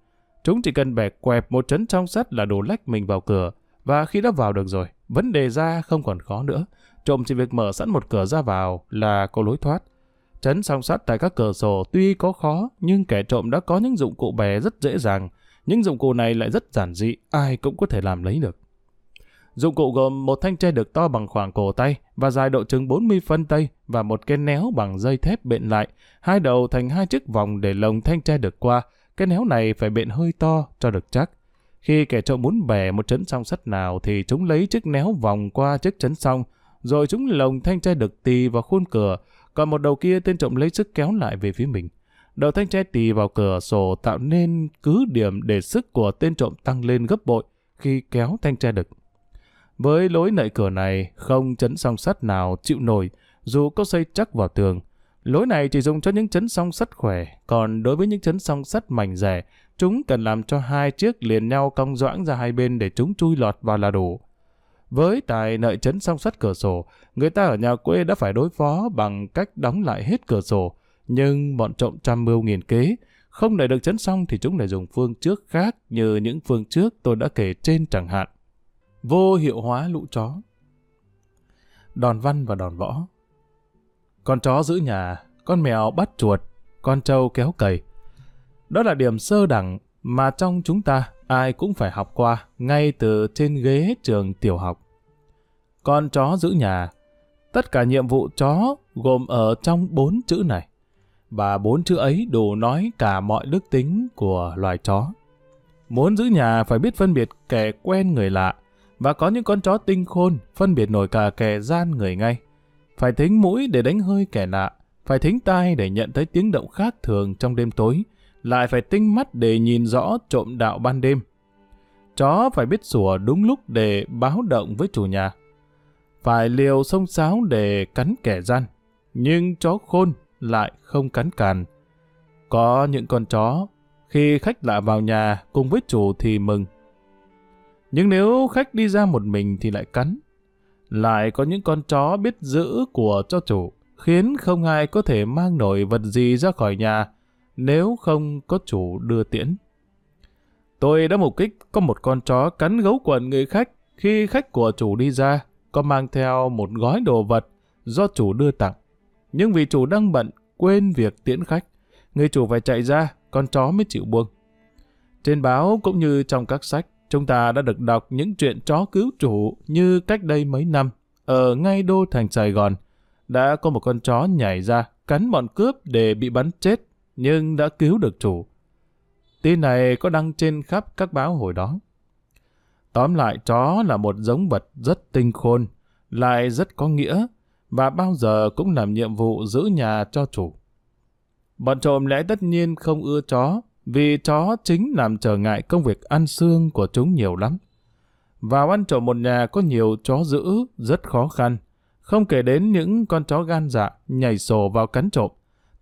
Chúng chỉ cần bẻ quẹp một chấn trong sắt là đổ lách mình vào cửa, và khi đã vào được rồi, vấn đề ra không còn khó nữa. Trộm chỉ việc mở sẵn một cửa ra vào là có lối thoát. Chấn song sắt tại các cửa sổ tuy có khó, nhưng kẻ trộm đã có những dụng cụ bẻ rất dễ dàng. Những dụng cụ này lại rất giản dị, ai cũng có thể làm lấy được. Dụng cụ gồm một thanh tre đực to bằng khoảng cổ tay và dài độ chừng bốn mươi phân tây, và một cái néo bằng dây thép bện lại, hai đầu thành hai chiếc vòng để lồng thanh tre đực qua. Cái néo này phải bện hơi to cho được chắc. Khi kẻ trộm muốn bẻ một chấn song sắt nào thì chúng lấy chiếc néo vòng qua chiếc chấn song, rồi chúng lồng thanh tre đực tì vào khuôn cửa, còn một đầu kia tên trộm lấy sức kéo lại về phía mình. Đầu thanh tre tì vào cửa sổ tạo nên cứ điểm để sức của tên trộm tăng lên gấp bội khi kéo thanh tre đực. Với lối nạy cửa này, không chấn song sắt nào chịu nổi dù có xây chắc vào tường. Lối này chỉ dùng cho những chấn song sắt khỏe, còn đối với những chấn song sắt mảnh rẻ, chúng cần làm cho hai chiếc liền nhau cong doãn ra hai bên để chúng chui lọt vào là đủ. Với tài nợ chấn song sắt cửa sổ, người ta ở nhà quê đã phải đối phó bằng cách đóng lại hết cửa sổ, nhưng bọn trộm trăm mưu nghìn kế, không để được chấn song thì chúng lại dùng phương trước khác như những phương trước tôi đã kể trên chẳng hạn. Vô hiệu hóa lũ chó. Đòn văn và đòn võ. Con chó giữ nhà, con mèo bắt chuột, con trâu kéo cày. Đó là điểm sơ đẳng mà trong chúng ta ai cũng phải học qua ngay từ trên ghế trường tiểu học. Con chó giữ nhà. Tất cả nhiệm vụ chó gồm ở trong bốn chữ này. Và bốn chữ ấy đủ nói cả mọi đức tính của loài chó. Muốn giữ nhà phải biết phân biệt kẻ quen người lạ. Và có những con chó tinh khôn phân biệt nổi cả kẻ gian người ngay. Phải thính mũi để đánh hơi kẻ lạ. Phải thính tai để nhận thấy tiếng động khác thường trong đêm tối. Lại phải tinh mắt để nhìn rõ trộm đạo ban đêm. Chó phải biết sủa đúng lúc để báo động với chủ nhà. Phải liều xông xáo để cắn kẻ gian. Nhưng chó khôn lại không cắn càn. Có những con chó khi khách lạ vào nhà cùng với chủ thì mừng. Nhưng nếu khách đi ra một mình thì lại cắn. Lại có những con chó biết giữ của cho chủ, khiến không ai có thể mang nổi vật gì ra khỏi nhà nếu không có chủ đưa tiễn. Tôi đã mục kích có một con chó cắn gấu quần người khách khi khách của chủ đi ra, có mang theo một gói đồ vật do chủ đưa tặng. Nhưng vì chủ đang bận, quên việc tiễn khách, người chủ phải chạy ra, con chó mới chịu buông. Trên báo cũng như trong các sách, chúng ta đã được đọc những chuyện chó cứu chủ như cách đây mấy năm, ở ngay đô thành Sài Gòn, đã có một con chó nhảy ra, cắn bọn cướp để bị bắn chết, nhưng đã cứu được chủ. Tin này có đăng trên khắp các báo hồi đó. Tóm lại, chó là một giống vật rất tinh khôn, lại rất có nghĩa, và bao giờ cũng làm nhiệm vụ giữ nhà cho chủ. Bọn trộm lẽ tất nhiên không ưa chó, vì chó chính làm trở ngại công việc ăn xương của chúng nhiều lắm. Vào ăn trộm một nhà có nhiều chó giữ rất khó khăn, không kể đến những con chó gan dạ nhảy sổ vào cắn trộm.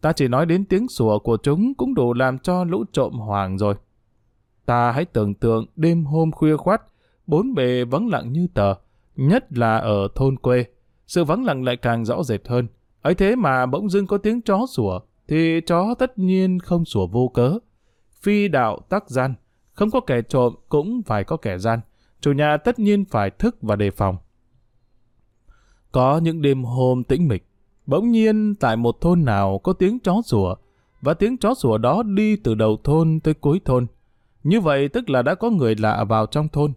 Ta chỉ nói đến tiếng sủa của chúng cũng đủ làm cho lũ trộm hoảng rồi. Ta hãy tưởng tượng đêm hôm khuya khoắt, bốn bề vắng lặng như tờ, nhất là ở thôn quê. Sự vắng lặng lại càng rõ rệt hơn. Ấy thế mà bỗng dưng có tiếng chó sủa, thì chó tất nhiên không sủa vô cớ. Phi đạo tắc gian, không có kẻ trộm cũng phải có kẻ gian, chủ nhà tất nhiên phải thức và đề phòng. Có những đêm hôm tĩnh mịch, bỗng nhiên tại một thôn nào có tiếng chó sủa, và tiếng chó sủa đó đi từ đầu thôn tới cuối thôn. Như vậy tức là đã có người lạ vào trong thôn.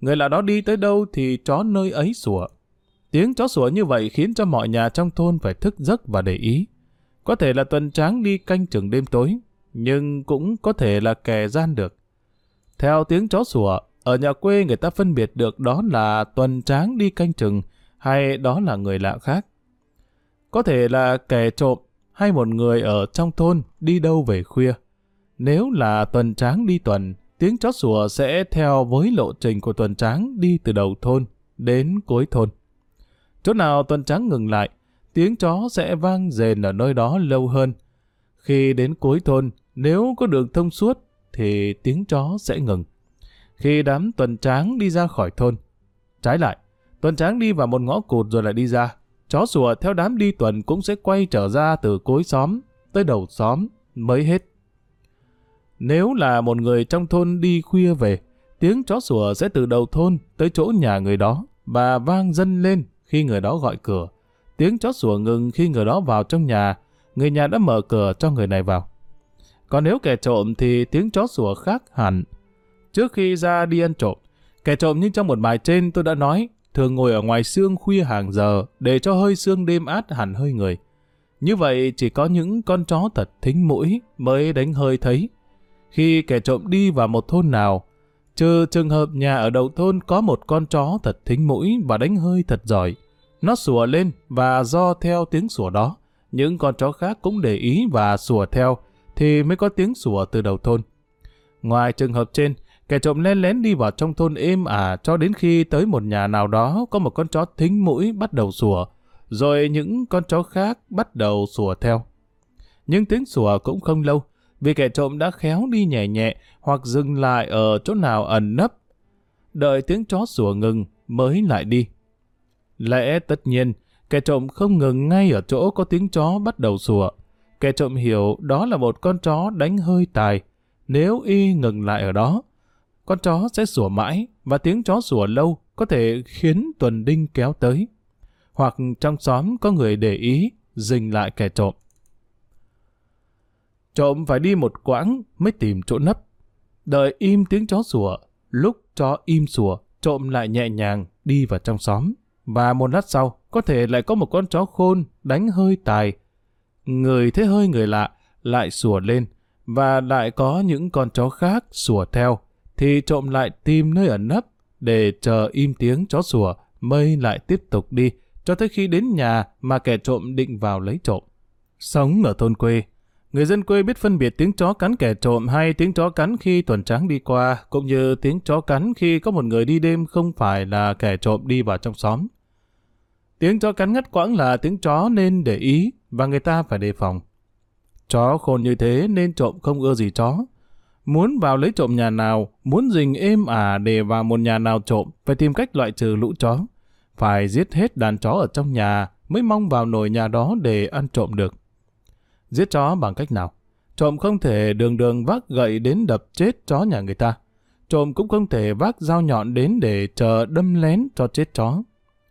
Người lạ đó đi tới đâu thì chó nơi ấy sủa. Tiếng chó sủa như vậy khiến cho mọi nhà trong thôn phải thức giấc và để ý. Có thể là tuần tráng đi canh chừng đêm tối, nhưng cũng có thể là kẻ gian được. Theo tiếng chó sủa, ở nhà quê người ta phân biệt được đó là tuần tráng đi canh chừng hay đó là người lạ khác. Có thể là kẻ trộm hay một người ở trong thôn đi đâu về khuya. Nếu là tuần tráng đi tuần, tiếng chó sủa sẽ theo với lộ trình của tuần tráng đi từ đầu thôn đến cuối thôn. Chỗ nào tuần tráng ngừng lại, tiếng chó sẽ vang rền ở nơi đó lâu hơn. Khi đến cuối thôn, nếu có đường thông suốt thì tiếng chó sẽ ngừng. Khi đám tuần tráng đi ra khỏi thôn, trái lại, tuần tráng đi vào một ngõ cụt rồi lại đi ra, chó sủa theo đám đi tuần cũng sẽ quay trở ra từ cuối xóm tới đầu xóm mới hết. Nếu là một người trong thôn đi khuya về, tiếng chó sủa sẽ từ đầu thôn tới chỗ nhà người đó và vang dâng lên khi người đó gọi cửa. Tiếng chó sủa ngừng khi người đó vào trong nhà, người nhà đã mở cửa cho người này vào. Còn nếu kẻ trộm thì tiếng chó sủa khác hẳn. Trước khi ra đi ăn trộm, kẻ trộm như trong một bài trên tôi đã nói, thường ngồi ở ngoài sương khuya hàng giờ để cho hơi sương đêm át hẳn hơi người. Như vậy chỉ có những con chó thật thính mũi mới đánh hơi thấy. Khi kẻ trộm đi vào một thôn nào, trừ trường hợp nhà ở đầu thôn có một con chó thật thính mũi và đánh hơi thật giỏi, nó sủa lên và do theo tiếng sủa đó, những con chó khác cũng để ý và sủa theo thì mới có tiếng sủa từ đầu thôn. Ngoài trường hợp trên, kẻ trộm lén lén đi vào trong thôn êm ả cho đến khi tới một nhà nào đó có một con chó thính mũi bắt đầu sủa, rồi những con chó khác bắt đầu sủa theo. Nhưng tiếng sủa cũng không lâu, vì kẻ trộm đã khéo đi nhẹ nhẹ hoặc dừng lại ở chỗ nào ẩn nấp, đợi tiếng chó sủa ngừng mới lại đi. Lẽ tất nhiên, kẻ trộm không ngừng ngay ở chỗ có tiếng chó bắt đầu sủa. Kẻ trộm hiểu đó là một con chó đánh hơi tài. Nếu y ngừng lại ở đó, con chó sẽ sủa mãi và tiếng chó sủa lâu có thể khiến tuần đinh kéo tới. Hoặc trong xóm có người để ý, dình lại kẻ trộm. Trộm phải đi một quãng mới tìm chỗ nấp. Đợi im tiếng chó sủa, lúc chó im sủa, trộm lại nhẹ nhàng đi vào trong xóm. Và một lát sau, có thể lại có một con chó khôn đánh hơi tài. Người thấy hơi người lạ lại sủa lên và lại có những con chó khác sủa theo. Thì trộm lại tìm nơi ẩn nấp để chờ im tiếng chó sủa mới lại tiếp tục đi cho tới khi đến nhà mà kẻ trộm định vào lấy trộm. Sống ở thôn quê, người dân quê biết phân biệt tiếng chó cắn kẻ trộm hay tiếng chó cắn khi tuần tráng đi qua, cũng như tiếng chó cắn khi có một người đi đêm không phải là kẻ trộm đi vào trong xóm. Tiếng chó cắn ngắt quãng là tiếng chó nên để ý và người ta phải đề phòng. Chó khôn như thế nên trộm không ưa gì chó. Muốn vào lấy trộm nhà nào, muốn rình êm ả để vào một nhà nào trộm, phải tìm cách loại trừ lũ chó. Phải giết hết đàn chó ở trong nhà mới mong vào nồi nhà đó để ăn trộm được. Giết chó bằng cách nào? Trộm không thể đường đường vác gậy đến đập chết chó nhà người ta. Trộm cũng không thể vác dao nhọn đến để chờ đâm lén cho chết chó.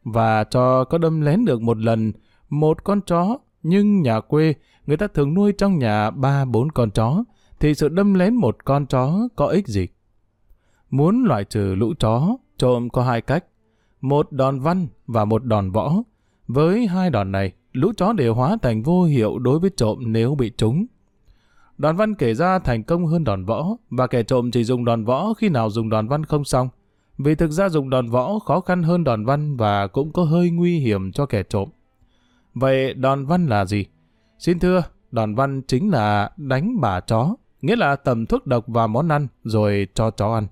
Và cho có đâm lén được một lần một con chó, nhưng nhà quê người ta thường nuôi trong nhà ba bốn con chó, thì sự đâm lén một con chó có ích gì? Muốn loại trừ lũ chó, trộm có hai cách, một đòn văn và một đòn võ. Với hai đòn này, lũ chó đều hóa thành vô hiệu đối với trộm nếu bị trúng. Đòn văn kể ra thành công hơn đòn võ, và kẻ trộm chỉ dùng đòn võ khi nào dùng đòn văn không xong, vì thực ra dùng đòn võ khó khăn hơn đòn văn và cũng có hơi nguy hiểm cho kẻ trộm. Vậy đòn văn là gì? Xin thưa, đòn văn chính là đánh bả chó, nghĩa là tẩm thuốc độc vào món ăn rồi cho chó ăn.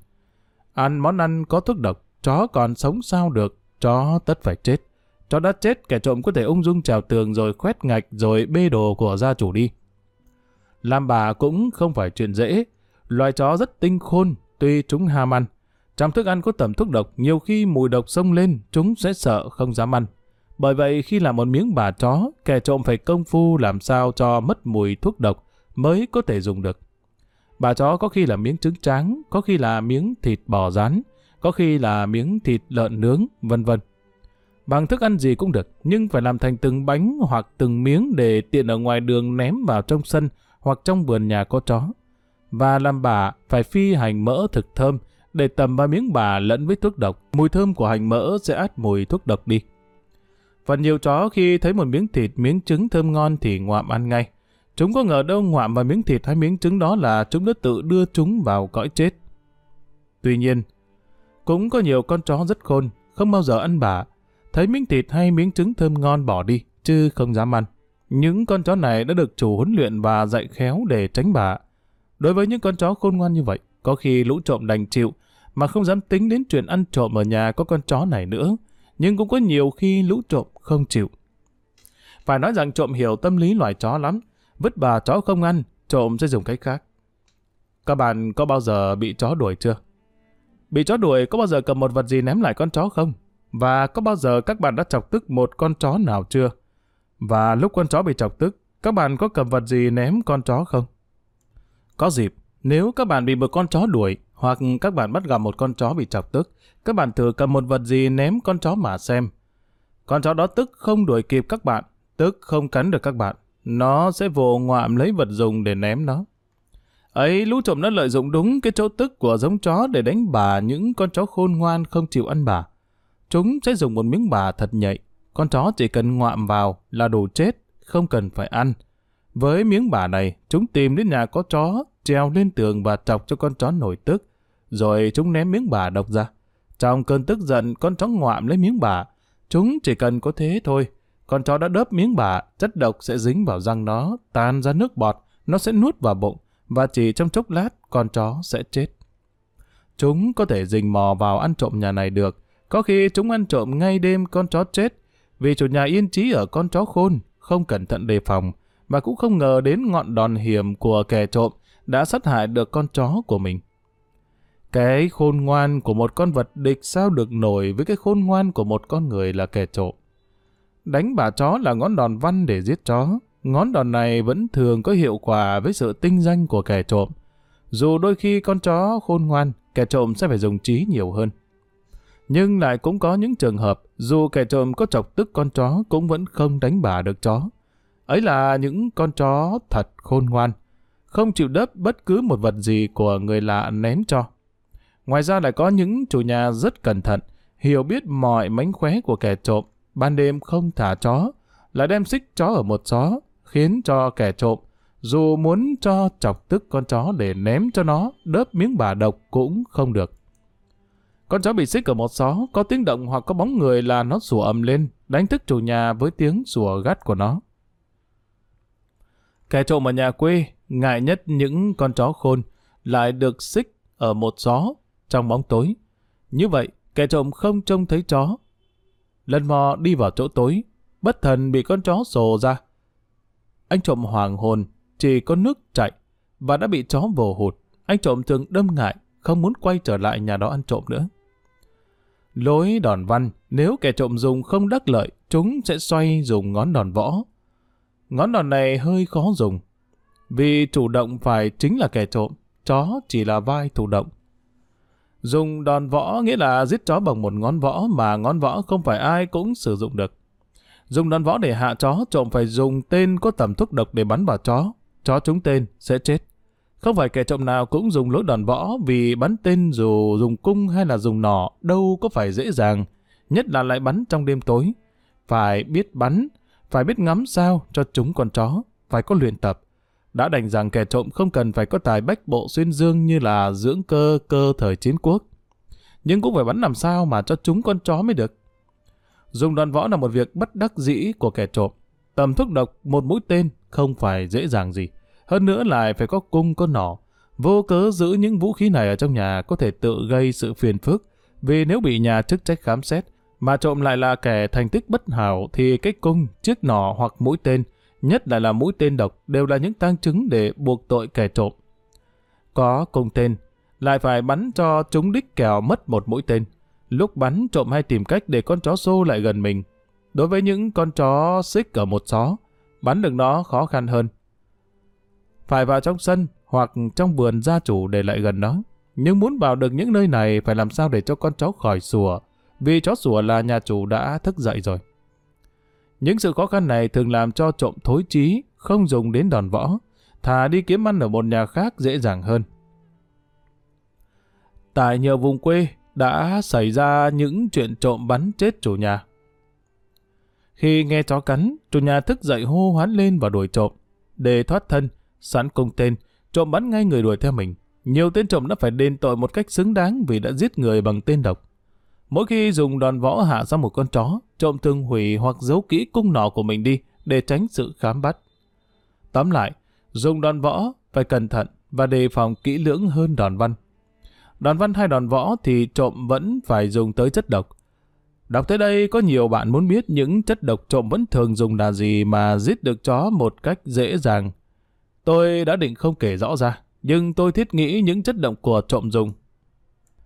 Ăn món ăn có thuốc độc, chó còn sống sao được, chó tất phải chết. Chó đã chết, kẻ trộm có thể ung dung trèo tường rồi khoét ngạch rồi bê đồ của gia chủ đi. Làm bả cũng không phải chuyện dễ. Loài chó rất tinh khôn, tuy chúng ham ăn. Trong thức ăn có tẩm thuốc độc, nhiều khi mùi độc xông lên, chúng sẽ sợ không dám ăn. Bởi vậy khi làm một miếng bả chó, kẻ trộm phải công phu làm sao cho mất mùi thuốc độc mới có thể dùng được. Bả chó có khi là miếng trứng tráng, có khi là miếng thịt bò rán. có khi là miếng thịt lợn nướng, vân vân. Bằng thức ăn gì cũng được, nhưng phải làm thành từng bánh hoặc từng miếng để tiện ở ngoài đường ném vào trong sân hoặc trong vườn nhà có chó. Và làm bả phải phi hành mỡ thực thơm để tầm ba miếng bả lẫn với thuốc độc. Mùi thơm của hành mỡ sẽ át mùi thuốc độc đi. Phần nhiều chó khi thấy một miếng thịt, miếng trứng thơm ngon thì ngoạm ăn ngay. Chúng có ngờ đâu ngoạm vào miếng thịt hay miếng trứng đó là chúng đã tự đưa chúng vào cõi chết. Tuy nhiên, cũng có nhiều con chó rất khôn, không bao giờ ăn bả. Thấy miếng thịt hay miếng trứng thơm ngon bỏ đi, chứ không dám ăn. Những con chó này đã được chủ huấn luyện và dạy khéo để tránh bả. Đối với những con chó khôn ngoan như vậy, có khi lũ trộm đành chịu, mà không dám tính đến chuyện ăn trộm ở nhà có con chó này nữa. Nhưng cũng có nhiều khi lũ trộm không chịu. Phải nói rằng trộm hiểu tâm lý loài chó lắm. Vứt bả chó không ăn, trộm sẽ dùng cách khác. Các bạn có bao giờ bị chó đuổi chưa? Bị chó đuổi có bao giờ cầm một vật gì ném lại con chó không? Và có bao giờ các bạn đã chọc tức một con chó nào chưa? Và lúc con chó bị chọc tức, các bạn có cầm vật gì ném con chó không? Có dịp, nếu các bạn bị một con chó đuổi, hoặc các bạn bắt gặp một con chó bị chọc tức, các bạn thử cầm một vật gì ném con chó mà xem. Con chó đó tức không đuổi kịp các bạn, tức không cắn được các bạn. Nó sẽ vồ ngoạm lấy vật dùng để ném nó. Ấy, lũ trộm đã lợi dụng đúng cái chỗ tức của giống chó để đánh bả những con chó khôn ngoan không chịu ăn bả. Chúng sẽ dùng một miếng bả thật nhạy. Con chó chỉ cần ngoạm vào là đủ chết, không cần phải ăn. Với miếng bả này, chúng tìm đến nhà có chó, treo lên tường và chọc cho con chó nổi tức. Rồi chúng ném miếng bả độc ra. Trong cơn tức giận, con chó ngoạm lấy miếng bả. Chúng chỉ cần có thế thôi. Con chó đã đớp miếng bả, chất độc sẽ dính vào răng nó, tan ra nước bọt, nó sẽ nuốt vào bụng, và chỉ trong chốc lát, con chó sẽ chết. Chúng có thể rình mò vào ăn trộm nhà này được. Có khi chúng ăn trộm ngay đêm con chó chết, vì chủ nhà yên trí ở con chó khôn, không cẩn thận đề phòng, mà cũng không ngờ đến ngọn đòn hiểm của kẻ trộm đã sát hại được con chó của mình. Cái khôn ngoan của một con vật địch sao được nổi với cái khôn ngoan của một con người là kẻ trộm. Đánh bả chó là ngón đòn văn để giết chó. Ngón đòn này vẫn thường có hiệu quả với sự tinh danh của kẻ trộm. Dù đôi khi con chó khôn ngoan, kẻ trộm sẽ phải dùng trí nhiều hơn. Nhưng lại cũng có những trường hợp, dù kẻ trộm có chọc tức con chó cũng vẫn không đánh bả được chó. Ấy là những con chó thật khôn ngoan, không chịu đớp bất cứ một vật gì của người lạ ném cho. Ngoài ra lại có những chủ nhà rất cẩn thận, hiểu biết mọi mánh khóe của kẻ trộm. Ban đêm không thả chó, lại đem xích chó ở một xó, khiến cho kẻ trộm, dù muốn cho chọc tức con chó để ném cho nó, đớp miếng bả độc cũng không được. Con chó bị xích ở một xó, có tiếng động hoặc có bóng người là nó sủa ầm lên, đánh thức chủ nhà với tiếng sủa gắt của nó. Kẻ trộm ở nhà quê, ngại nhất những con chó khôn, lại được xích ở một xó, trong bóng tối. Như vậy, kẻ trộm không trông thấy chó, lần mò đi vào chỗ tối, bất thần bị con chó sồ ra. Anh trộm hoảng hồn, chỉ có nước chạy, và đã bị chó vồ hụt. Anh trộm thường đâm ngại, không muốn quay trở lại nhà đó ăn trộm nữa. Lối đòn văn, nếu kẻ trộm dùng không đắc lợi, chúng sẽ xoay dùng ngón đòn võ. Ngón đòn này hơi khó dùng, vì chủ động phải chính là kẻ trộm, chó chỉ là vai thụ động. Dùng đòn võ nghĩa là giết chó bằng một ngón võ mà ngón võ không phải ai cũng sử dụng được. Dùng đòn võ để hạ chó, trộm phải dùng tên có tầm thuốc độc để bắn vào chó. Chó trúng tên sẽ chết. Không phải kẻ trộm nào cũng dùng lối đòn võ, vì bắn tên dù dùng cung hay là dùng nỏ đâu có phải dễ dàng, nhất là lại bắn trong đêm tối. Phải biết bắn, phải biết ngắm sao cho trúng con chó, phải có luyện tập. Đã đành rằng kẻ trộm không cần phải có tài bách bộ xuyên dương như là dưỡng cơ cơ thời chiến quốc, nhưng cũng phải bắn làm sao mà cho trúng con chó mới được. Dùng đòn võ là một việc bất đắc dĩ của kẻ trộm. Tầm thuốc độc một mũi tên không phải dễ dàng gì, hơn nữa lại phải có cung có nỏ. Vô cớ giữ những vũ khí này ở trong nhà có thể tự gây sự phiền phức, vì nếu bị nhà chức trách khám xét mà trộm lại là kẻ thành tích bất hảo thì cái cung, chiếc nỏ hoặc mũi tên, nhất là là mũi tên độc, đều là những tang chứng để buộc tội kẻ trộm. Có cung tên, lại phải bắn cho trúng đích kẻo mất một mũi tên. Lúc bắn, trộm hay tìm cách để con chó xô lại gần mình. Đối với những con chó xích ở một xó, bắn được nó khó khăn hơn. Phải vào trong sân hoặc trong vườn gia chủ để lại gần nó. nhưng muốn vào được những nơi này phải làm sao để cho con chó khỏi sủa, vì chó sủa là nhà chủ đã thức dậy rồi. Những sự khó khăn này thường làm cho trộm thối chí, không dùng đến đòn võ, thà đi kiếm ăn ở một nhà khác dễ dàng hơn. Tại nhiều vùng quê đã xảy ra những chuyện trộm bắn chết chủ nhà. Khi nghe chó cắn, chủ nhà thức dậy hô hoán lên và đuổi trộm. Để thoát thân, sẵn cung tên, trộm bắn ngay người đuổi theo mình. Nhiều tên trộm đã phải đền tội một cách xứng đáng vì đã giết người bằng tên độc. Mỗi khi dùng đòn võ hạ ra một con chó, trộm thường hủy hoặc giấu kỹ cung nỏ của mình đi để tránh sự khám bắt. Tóm lại, dùng đòn võ phải cẩn thận và đề phòng kỹ lưỡng hơn đòn văn. Đòn văn hay đòn võ thì trộm vẫn phải dùng tới chất độc. Đọc tới đây có nhiều bạn muốn biết những chất độc trộm vẫn thường dùng là gì mà giết được chó một cách dễ dàng. Tôi đã định không kể rõ ra, nhưng tôi thiết nghĩ những chất độc của trộm dùng.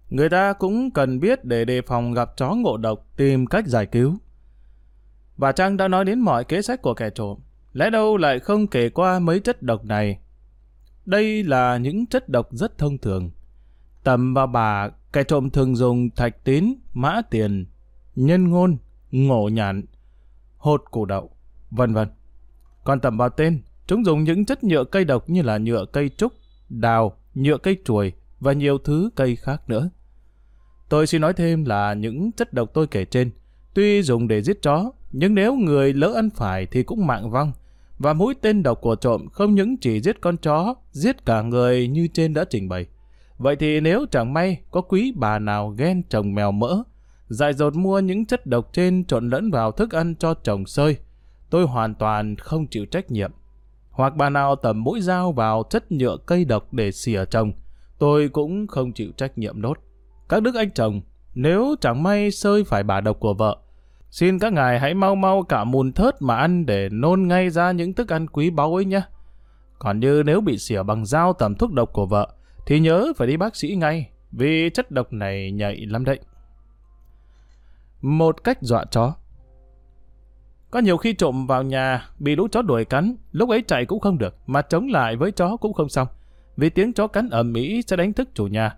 Người ta cũng cần biết để đề phòng gặp chó ngộ độc tìm cách giải cứu. Và Trang đã nói đến mọi kế sách của kẻ trộm, lẽ đâu lại không kể qua mấy chất độc này. Đây là những chất độc rất thông thường. Tầm và bà, kẻ trộm thường dùng thạch tín, mã tiền, nhân ngôn, ngổ nhãn, hột củ đậu, vân vân. Còn tầm vào tên, chúng dùng những chất nhựa cây độc như là nhựa cây trúc, đào, nhựa cây chuồi và nhiều thứ cây khác nữa. Tôi xin nói thêm là những chất độc tôi kể trên, tuy dùng để giết chó, nhưng nếu người lỡ ăn phải thì cũng mạng vong. Và mũi tên độc của trộm không những chỉ giết con chó, giết cả người như trên đã trình bày. Vậy thì nếu chẳng may có quý bà nào ghen chồng mèo mỡ, dại dột mua những chất độc trên trộn lẫn vào thức ăn cho chồng sơi, tôi hoàn toàn không chịu trách nhiệm. Hoặc bà nào tẩm mũi dao vào chất nhựa cây độc để xỉa chồng, tôi cũng không chịu trách nhiệm đốt. Các đức anh chồng, nếu chẳng may sơi phải bà độc của vợ, xin các ngài hãy mau mau cả mùn thớt mà ăn để nôn ngay ra những thức ăn quý báu ấy nhé. Còn như nếu bị xỉa bằng dao tẩm thuốc độc của vợ, thì nhớ phải đi bác sĩ ngay, vì chất độc này nhạy lắm đấy. Một cách dọa chó. Có nhiều khi trộm vào nhà bị lũ chó đuổi cắn, lúc ấy chạy cũng không được, mà chống lại với chó cũng không xong, vì tiếng chó cắn ầm ĩ sẽ đánh thức chủ nhà.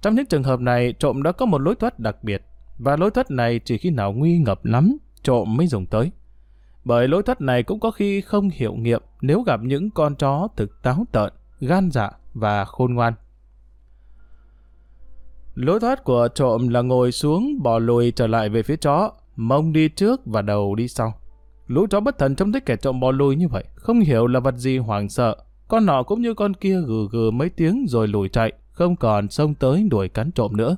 Trong những trường hợp này, trộm đã có một lối thoát đặc biệt, và lối thoát này chỉ khi nào nguy ngập lắm, trộm mới dùng tới. Bởi lối thoát này cũng có khi không hiệu nghiệm nếu gặp những con chó thực táo tợn, gan dạ và khôn ngoan. Lối thoát của trộm là ngồi xuống, bò lùi trở lại về phía chó, mông đi trước và đầu đi sau. Lũ chó bất thần trông thấy kẻ trộm bò lùi như vậy, không hiểu là vật gì hoảng sợ. Con nọ cũng như con kia gừ gừ mấy tiếng rồi lùi chạy, không còn xông tới đuổi cắn trộm nữa.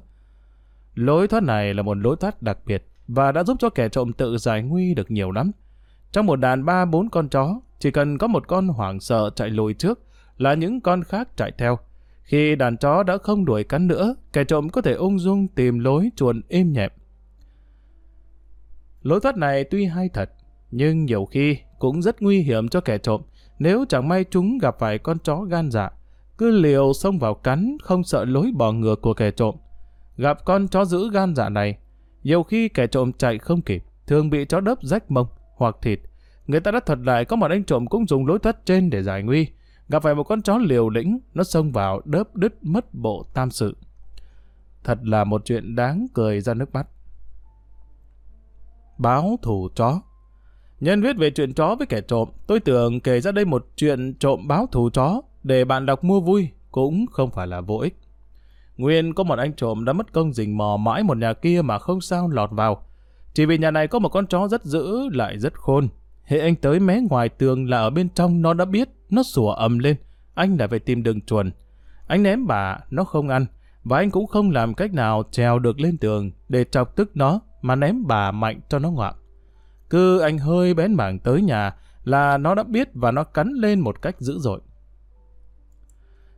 Lối thoát này là một lối thoát đặc biệt và đã giúp cho kẻ trộm tự giải nguy được nhiều lắm. Trong một đàn ba bốn con chó, chỉ cần có một con hoảng sợ chạy lùi trước là những con khác chạy theo. Khi đàn chó đã không đuổi cắn nữa, kẻ trộm có thể ung dung tìm lối chuồn êm nhẹm. Lối thoát này tuy hay thật, nhưng nhiều khi cũng rất nguy hiểm cho kẻ trộm nếu chẳng may chúng gặp phải con chó gan dạ, cứ liều xông vào cắn không sợ lối bò ngược của kẻ trộm. Gặp con chó dữ gan dạ này, nhiều khi kẻ trộm chạy không kịp, thường bị chó đớp rách mông hoặc thịt. Người ta đã thuật lại có một anh trộm cũng dùng lối thoát trên để giải nguy. Gặp phải một con chó liều lĩnh, nó xông vào đớp đứt mất bộ tam sự. Thật là một chuyện đáng cười ra nước mắt. Báo thù chó. Nhân viết về chuyện chó với kẻ trộm, tôi tưởng kể ra đây một chuyện trộm báo thù chó để bạn đọc mua vui cũng không phải là vô ích. Nguyên có một anh trộm đã mất công rình mò mãi một nhà kia mà không sao lọt vào, chỉ vì nhà này có một con chó rất dữ lại rất khôn. Hễ anh tới mé ngoài tường là ở bên trong nó đã biết, nó sủa ầm lên, anh lại phải tìm đường chuồn. Anh ném bả, nó không ăn, và anh cũng không làm cách nào trèo được lên tường để chọc tức nó mà ném bả mạnh cho nó ngoạm. Cứ anh hơi bén mảng tới nhà là nó đã biết và nó cắn lên một cách dữ dội.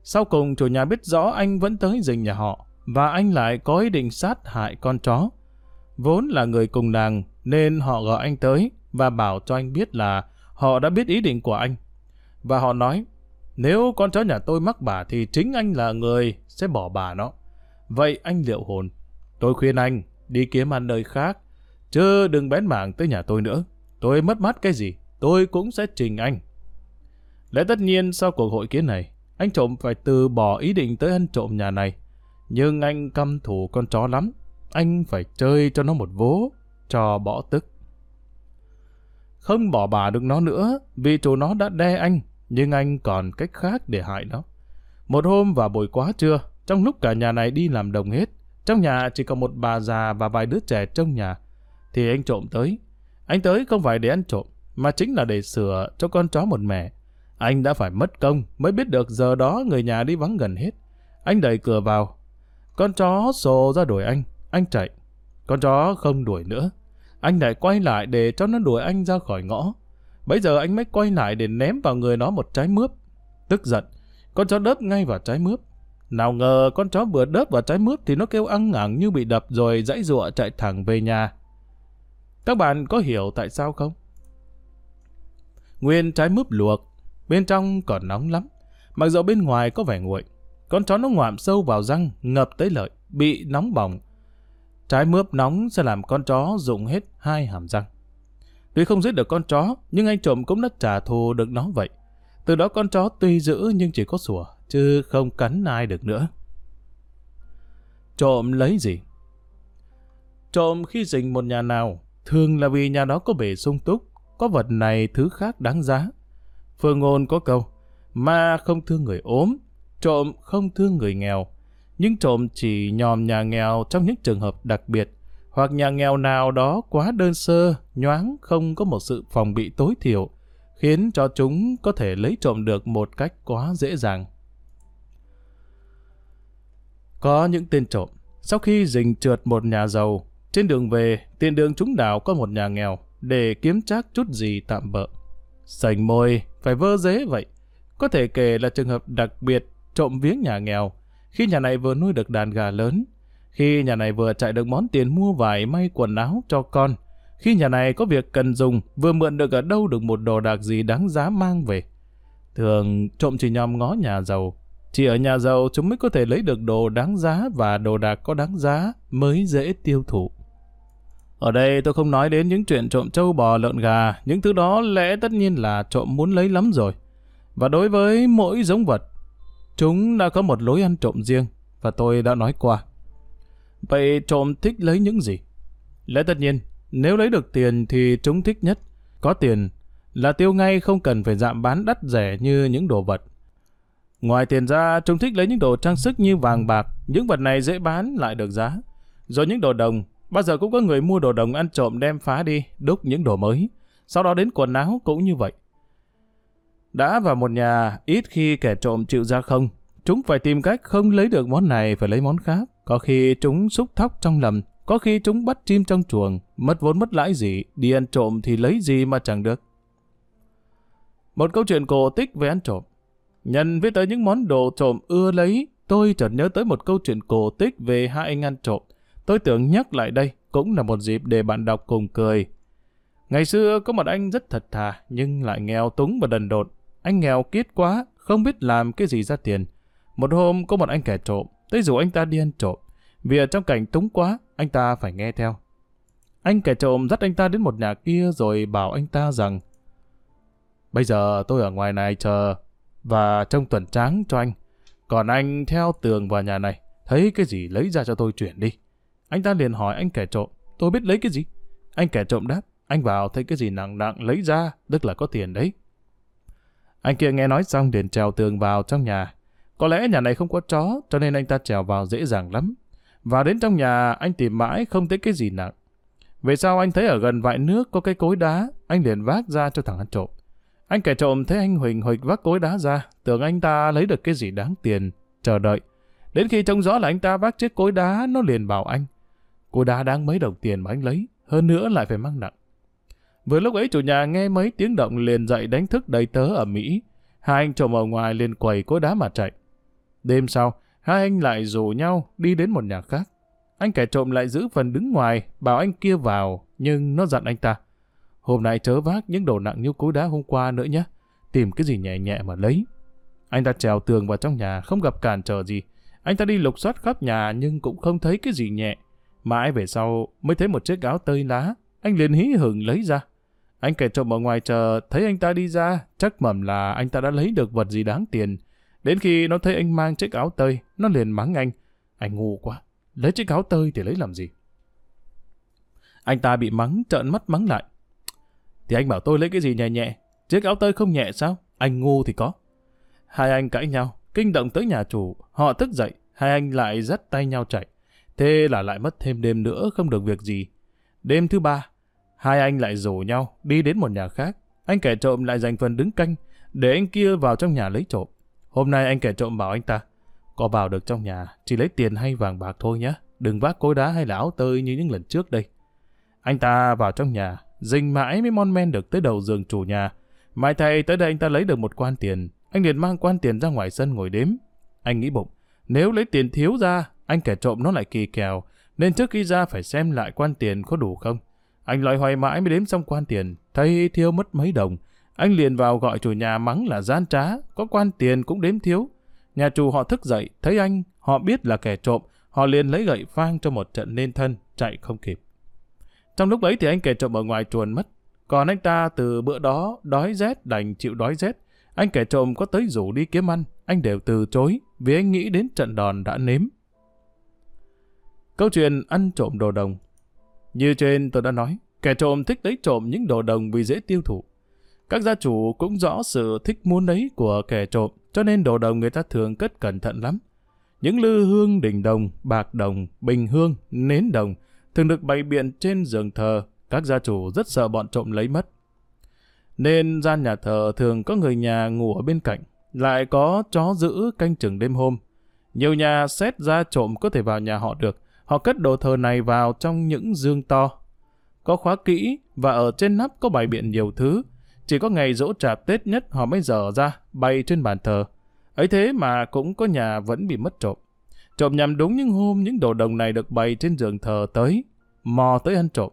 Sau cùng chủ nhà biết rõ anh vẫn tới rình nhà họ, và anh lại có ý định sát hại con chó. Vốn là người cùng làng nên họ gọi anh tới và bảo cho anh biết là họ đã biết ý định của anh. Và họ nói, nếu con chó nhà tôi mắc bả thì chính anh là người sẽ bỏ bả nó. Vậy anh liệu hồn, tôi khuyên anh đi kiếm ăn nơi khác, chứ đừng bén mảng tới nhà tôi nữa. Tôi mất mát cái gì, tôi cũng sẽ trình anh. Lẽ tất nhiên sau cuộc hội kiến này, anh trộm phải từ bỏ ý định tới ăn trộm nhà này. nhưng anh căm thù con chó lắm. Anh phải chơi cho nó một vố, cho bỏ tức. Không bỏ bà được nó nữa, vì chủ nó đã đe anh, nhưng anh còn cách khác để hại nó. Một hôm vào buổi quá trưa, trong lúc cả nhà này đi làm đồng hết, trong nhà chỉ còn một bà già và vài đứa trẻ trong nhà, thì anh trộm tới. Anh tới không phải để ăn trộm, mà chính là để sửa cho con chó một mẻ. Anh đã phải mất công mới biết được giờ đó người nhà đi vắng gần hết. Anh đẩy cửa vào. Con chó sồ ra đuổi anh. Anh chạy. Con chó không đuổi nữa. Anh lại quay lại để cho nó đuổi anh ra khỏi ngõ. Bây giờ anh mới quay lại để ném vào người nó một trái mướp. Tức giận, con chó đớp ngay vào trái mướp. Nào ngờ con chó vừa đớp vào trái mướp thì nó kêu ăng ngẳng như bị đập rồi giãy giụa chạy thẳng về nhà. Các bạn có hiểu tại sao không? Nguyên trái mướp luộc, bên trong còn nóng lắm, mặc dẫu bên ngoài có vẻ nguội. Con chó nó ngoạm sâu vào răng, ngập tới lợi, bị nóng bỏng. Trái mướp nóng sẽ làm con chó rụng hết hai hàm răng. Tuy không giết được con chó, nhưng anh trộm cũng đã trả thù được nó vậy. Từ đó con chó tuy dữ nhưng chỉ có sủa, chứ không cắn ai được nữa. Trộm lấy gì? Trộm khi rình một nhà nào, thường là vì nhà đó có bể sung túc, có vật này thứ khác đáng giá. Phương ngôn có câu, ma không thương người ốm, trộm không thương người nghèo. Nhưng trộm chỉ nhòm nhà nghèo trong những trường hợp đặc biệt, hoặc nhà nghèo nào đó quá đơn sơ, nhoáng, không có một sự phòng bị tối thiểu, khiến cho chúng có thể lấy trộm được một cách quá dễ dàng. Có những tên trộm, sau khi rình trượt một nhà giàu, trên đường về, tiền đường chúng đảo có một nhà nghèo, để kiếm trác chút gì tạm bợ. Sành môi, phải vơ dế vậy. Có thể kể là trường hợp đặc biệt trộm viếng nhà nghèo, khi nhà này vừa nuôi được đàn gà lớn, khi nhà này vừa chạy được món tiền mua vải may quần áo cho con, khi nhà này có việc cần dùng, vừa mượn được ở đâu được một đồ đạc gì đáng giá mang về. Thường trộm chỉ nhòm ngó nhà giàu, chỉ ở nhà giàu chúng mới có thể lấy được đồ đáng giá, và đồ đạc có đáng giá mới dễ tiêu thụ. Ở đây tôi không nói đến những chuyện trộm trâu bò lợn gà, những thứ đó lẽ tất nhiên là trộm muốn lấy lắm rồi. Và đối với mỗi giống vật, chúng đã có một lối ăn trộm riêng, và tôi đã nói qua. Vậy trộm thích lấy những gì? Lẽ tất nhiên, nếu lấy được tiền thì chúng thích nhất. Có tiền là tiêu ngay, không cần phải dạm bán đắt rẻ như những đồ vật. Ngoài tiền ra, chúng thích lấy những đồ trang sức như vàng bạc, những vật này dễ bán lại được giá. Rồi những đồ đồng, bao giờ cũng có người mua đồ đồng ăn trộm đem phá đi, đúc những đồ mới. Sau đó đến quần áo cũng như vậy. Đã vào một nhà, ít khi kẻ trộm chịu ra không. Chúng phải tìm cách không lấy được món này phải lấy món khác. Có khi chúng xúc thóc trong lầm, có khi chúng bắt chim trong chuồng, mất vốn mất lãi gì, đi ăn trộm thì lấy gì mà chẳng được. Một câu chuyện cổ tích về ăn trộm. Nhân viết tới những món đồ trộm ưa lấy, tôi chợt nhớ tới một câu chuyện cổ tích về hai anh ăn trộm. Tôi tưởng nhắc lại đây cũng là một dịp để bạn đọc cùng cười. Ngày xưa có một anh rất thật thà nhưng lại nghèo túng và đần độn. Anh nghèo kiết quá, không biết làm cái gì ra tiền. Một hôm có một anh kẻ trộm, tới rủ anh ta đi ăn trộm. Vì ở trong cảnh túng quá, anh ta phải nghe theo. Anh kẻ trộm dắt anh ta đến một nhà kia rồi bảo anh ta rằng: "Bây giờ tôi ở ngoài này chờ và trông tuần tráng cho anh. Còn anh theo tường vào nhà này, thấy cái gì lấy ra cho tôi chuyển đi." Anh ta liền hỏi anh kẻ trộm: "Tôi biết lấy cái gì?" Anh kẻ trộm đáp: "Anh vào thấy cái gì nặng nặng lấy ra, tức là có tiền đấy." Anh kia nghe nói xong liền trèo tường vào trong nhà. Có lẽ nhà này không có chó, cho nên anh ta trèo vào dễ dàng lắm. Vào đến trong nhà, anh tìm mãi không thấy cái gì nặng. Về sau anh thấy ở gần vại nước có cái cối đá, anh liền vác ra cho thằng ăn trộm. Anh kẻ trộm thấy anh huỳnh huỳnh vác cối đá ra, tưởng anh ta lấy được cái gì đáng tiền, chờ đợi. Đến khi trông rõ là anh ta vác chiếc cối đá, nó liền bảo anh: "Cối đá đáng mấy đồng tiền mà anh lấy, hơn nữa lại phải mang nặng." Vừa lúc ấy chủ nhà nghe mấy tiếng động liền dậy đánh thức đầy tớ ở Mỹ. Hai anh trộm ở ngoài liền quẩy cối đá mà chạy. Đêm sau, hai anh lại rủ nhau đi đến một nhà khác. Anh kẻ trộm lại giữ phần đứng ngoài, bảo anh kia vào, nhưng nó dặn anh ta: "Hôm nay chớ vác những đồ nặng như cối đá hôm qua nữa nhé, tìm cái gì nhẹ nhẹ mà lấy." Anh ta trèo tường vào trong nhà, không gặp cản trở gì. Anh ta đi lục soát khắp nhà nhưng cũng không thấy cái gì nhẹ. Mãi về sau mới thấy một chiếc áo tơi lá, anh liền hí hửng lấy ra. Anh kẻ trộm ở ngoài chờ, thấy anh ta đi ra, chắc mẩm là anh ta đã lấy được vật gì đáng tiền. Đến khi nó thấy anh mang chiếc áo tơi, nó liền mắng anh: Anh ngu quá, lấy chiếc áo tơi thì lấy làm gì? Anh ta bị mắng, trợn mắt mắng lại. Thì anh bảo tôi lấy cái gì nhẹ nhẹ, chiếc áo tơi không nhẹ sao? Anh ngu thì có. Hai anh cãi nhau, kinh động tới nhà chủ, họ thức dậy, hai anh lại dắt tay nhau chạy. Thế là lại mất thêm đêm nữa, không được việc gì. Đêm thứ ba, hai anh lại rủ nhau, đi đến một nhà khác. Anh kẻ trộm lại dành phần đứng canh, để anh kia vào trong nhà lấy trộm. Hôm nay anh kẻ trộm bảo anh ta, có vào được trong nhà, chỉ lấy tiền hay vàng bạc thôi nhé, đừng vác cối đá hay là áo tơi như những lần trước đây. Anh ta vào trong nhà, rình mãi mới mon men được tới đầu giường chủ nhà. Mai thay tới đây anh ta lấy được một quan tiền, anh liền mang quan tiền ra ngoài sân ngồi đếm. Anh nghĩ bụng, nếu lấy tiền thiếu ra, anh kẻ trộm nó lại kỳ kèo, nên trước khi ra phải xem lại quan tiền có đủ không. Anh loay hoay mãi mới đếm xong quan tiền, thấy thiếu mất mấy đồng. Anh liền vào gọi chủ nhà mắng là gian trá, có quan tiền cũng đếm thiếu. Nhà chủ họ thức dậy, thấy anh, họ biết là kẻ trộm, họ liền lấy gậy phang cho một trận nên thân, chạy không kịp. Trong lúc ấy thì anh kẻ trộm ở ngoài chuồn mất, còn anh ta từ bữa đó đói rét đành chịu đói rét. Anh kẻ trộm có tới rủ đi kiếm ăn, anh đều từ chối vì anh nghĩ đến trận đòn đã nếm. Câu chuyện ăn trộm đồ đồng. Như trên tôi đã nói, kẻ trộm thích lấy trộm những đồ đồng vì dễ tiêu thụ. Các gia chủ cũng rõ sự thích muốn đấy của kẻ trộm, cho nên đồ đồng người ta thường cất cẩn thận lắm. Những lư hương đỉnh đồng, bạc đồng, bình hương, nến đồng thường được bày biện trên giường thờ, các gia chủ rất sợ bọn trộm lấy mất. Nên gian nhà thờ thường có người nhà ngủ ở bên cạnh, lại có chó giữ canh chừng đêm hôm. Nhiều nhà xét ra trộm có thể vào nhà họ được, họ cất đồ thờ này vào trong những dương to, có khóa kỹ và ở trên nắp có bày biện nhiều thứ. Chỉ có ngày giỗ chạp Tết nhất họ mới dở ra, bày trên bàn thờ. Ấy thế mà cũng có nhà vẫn bị mất trộm. Trộm nhằm đúng những hôm những đồ đồng này được bày trên giường thờ tới, mò tới ăn trộm.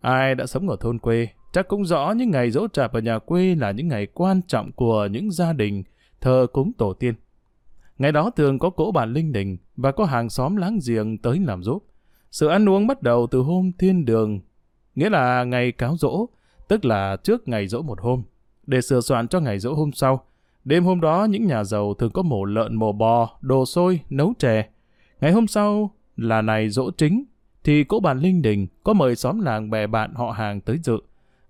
Ai đã sống ở thôn quê, chắc cũng rõ những ngày giỗ chạp ở nhà quê là những ngày quan trọng của những gia đình thờ cúng tổ tiên. Ngày đó thường có cỗ bàn linh đình và có hàng xóm láng giềng tới làm giúp. Sự ăn uống bắt đầu từ hôm thiên đường, nghĩa là ngày cáo giỗ, tức là trước ngày giỗ một hôm, để sửa soạn cho ngày giỗ hôm sau. Đêm hôm đó những nhà giàu thường có mổ lợn mổ bò, đồ xôi, nấu chè. Ngày hôm sau là ngày giỗ chính, thì cỗ bàn linh đình có mời xóm làng bè bạn họ hàng tới dự,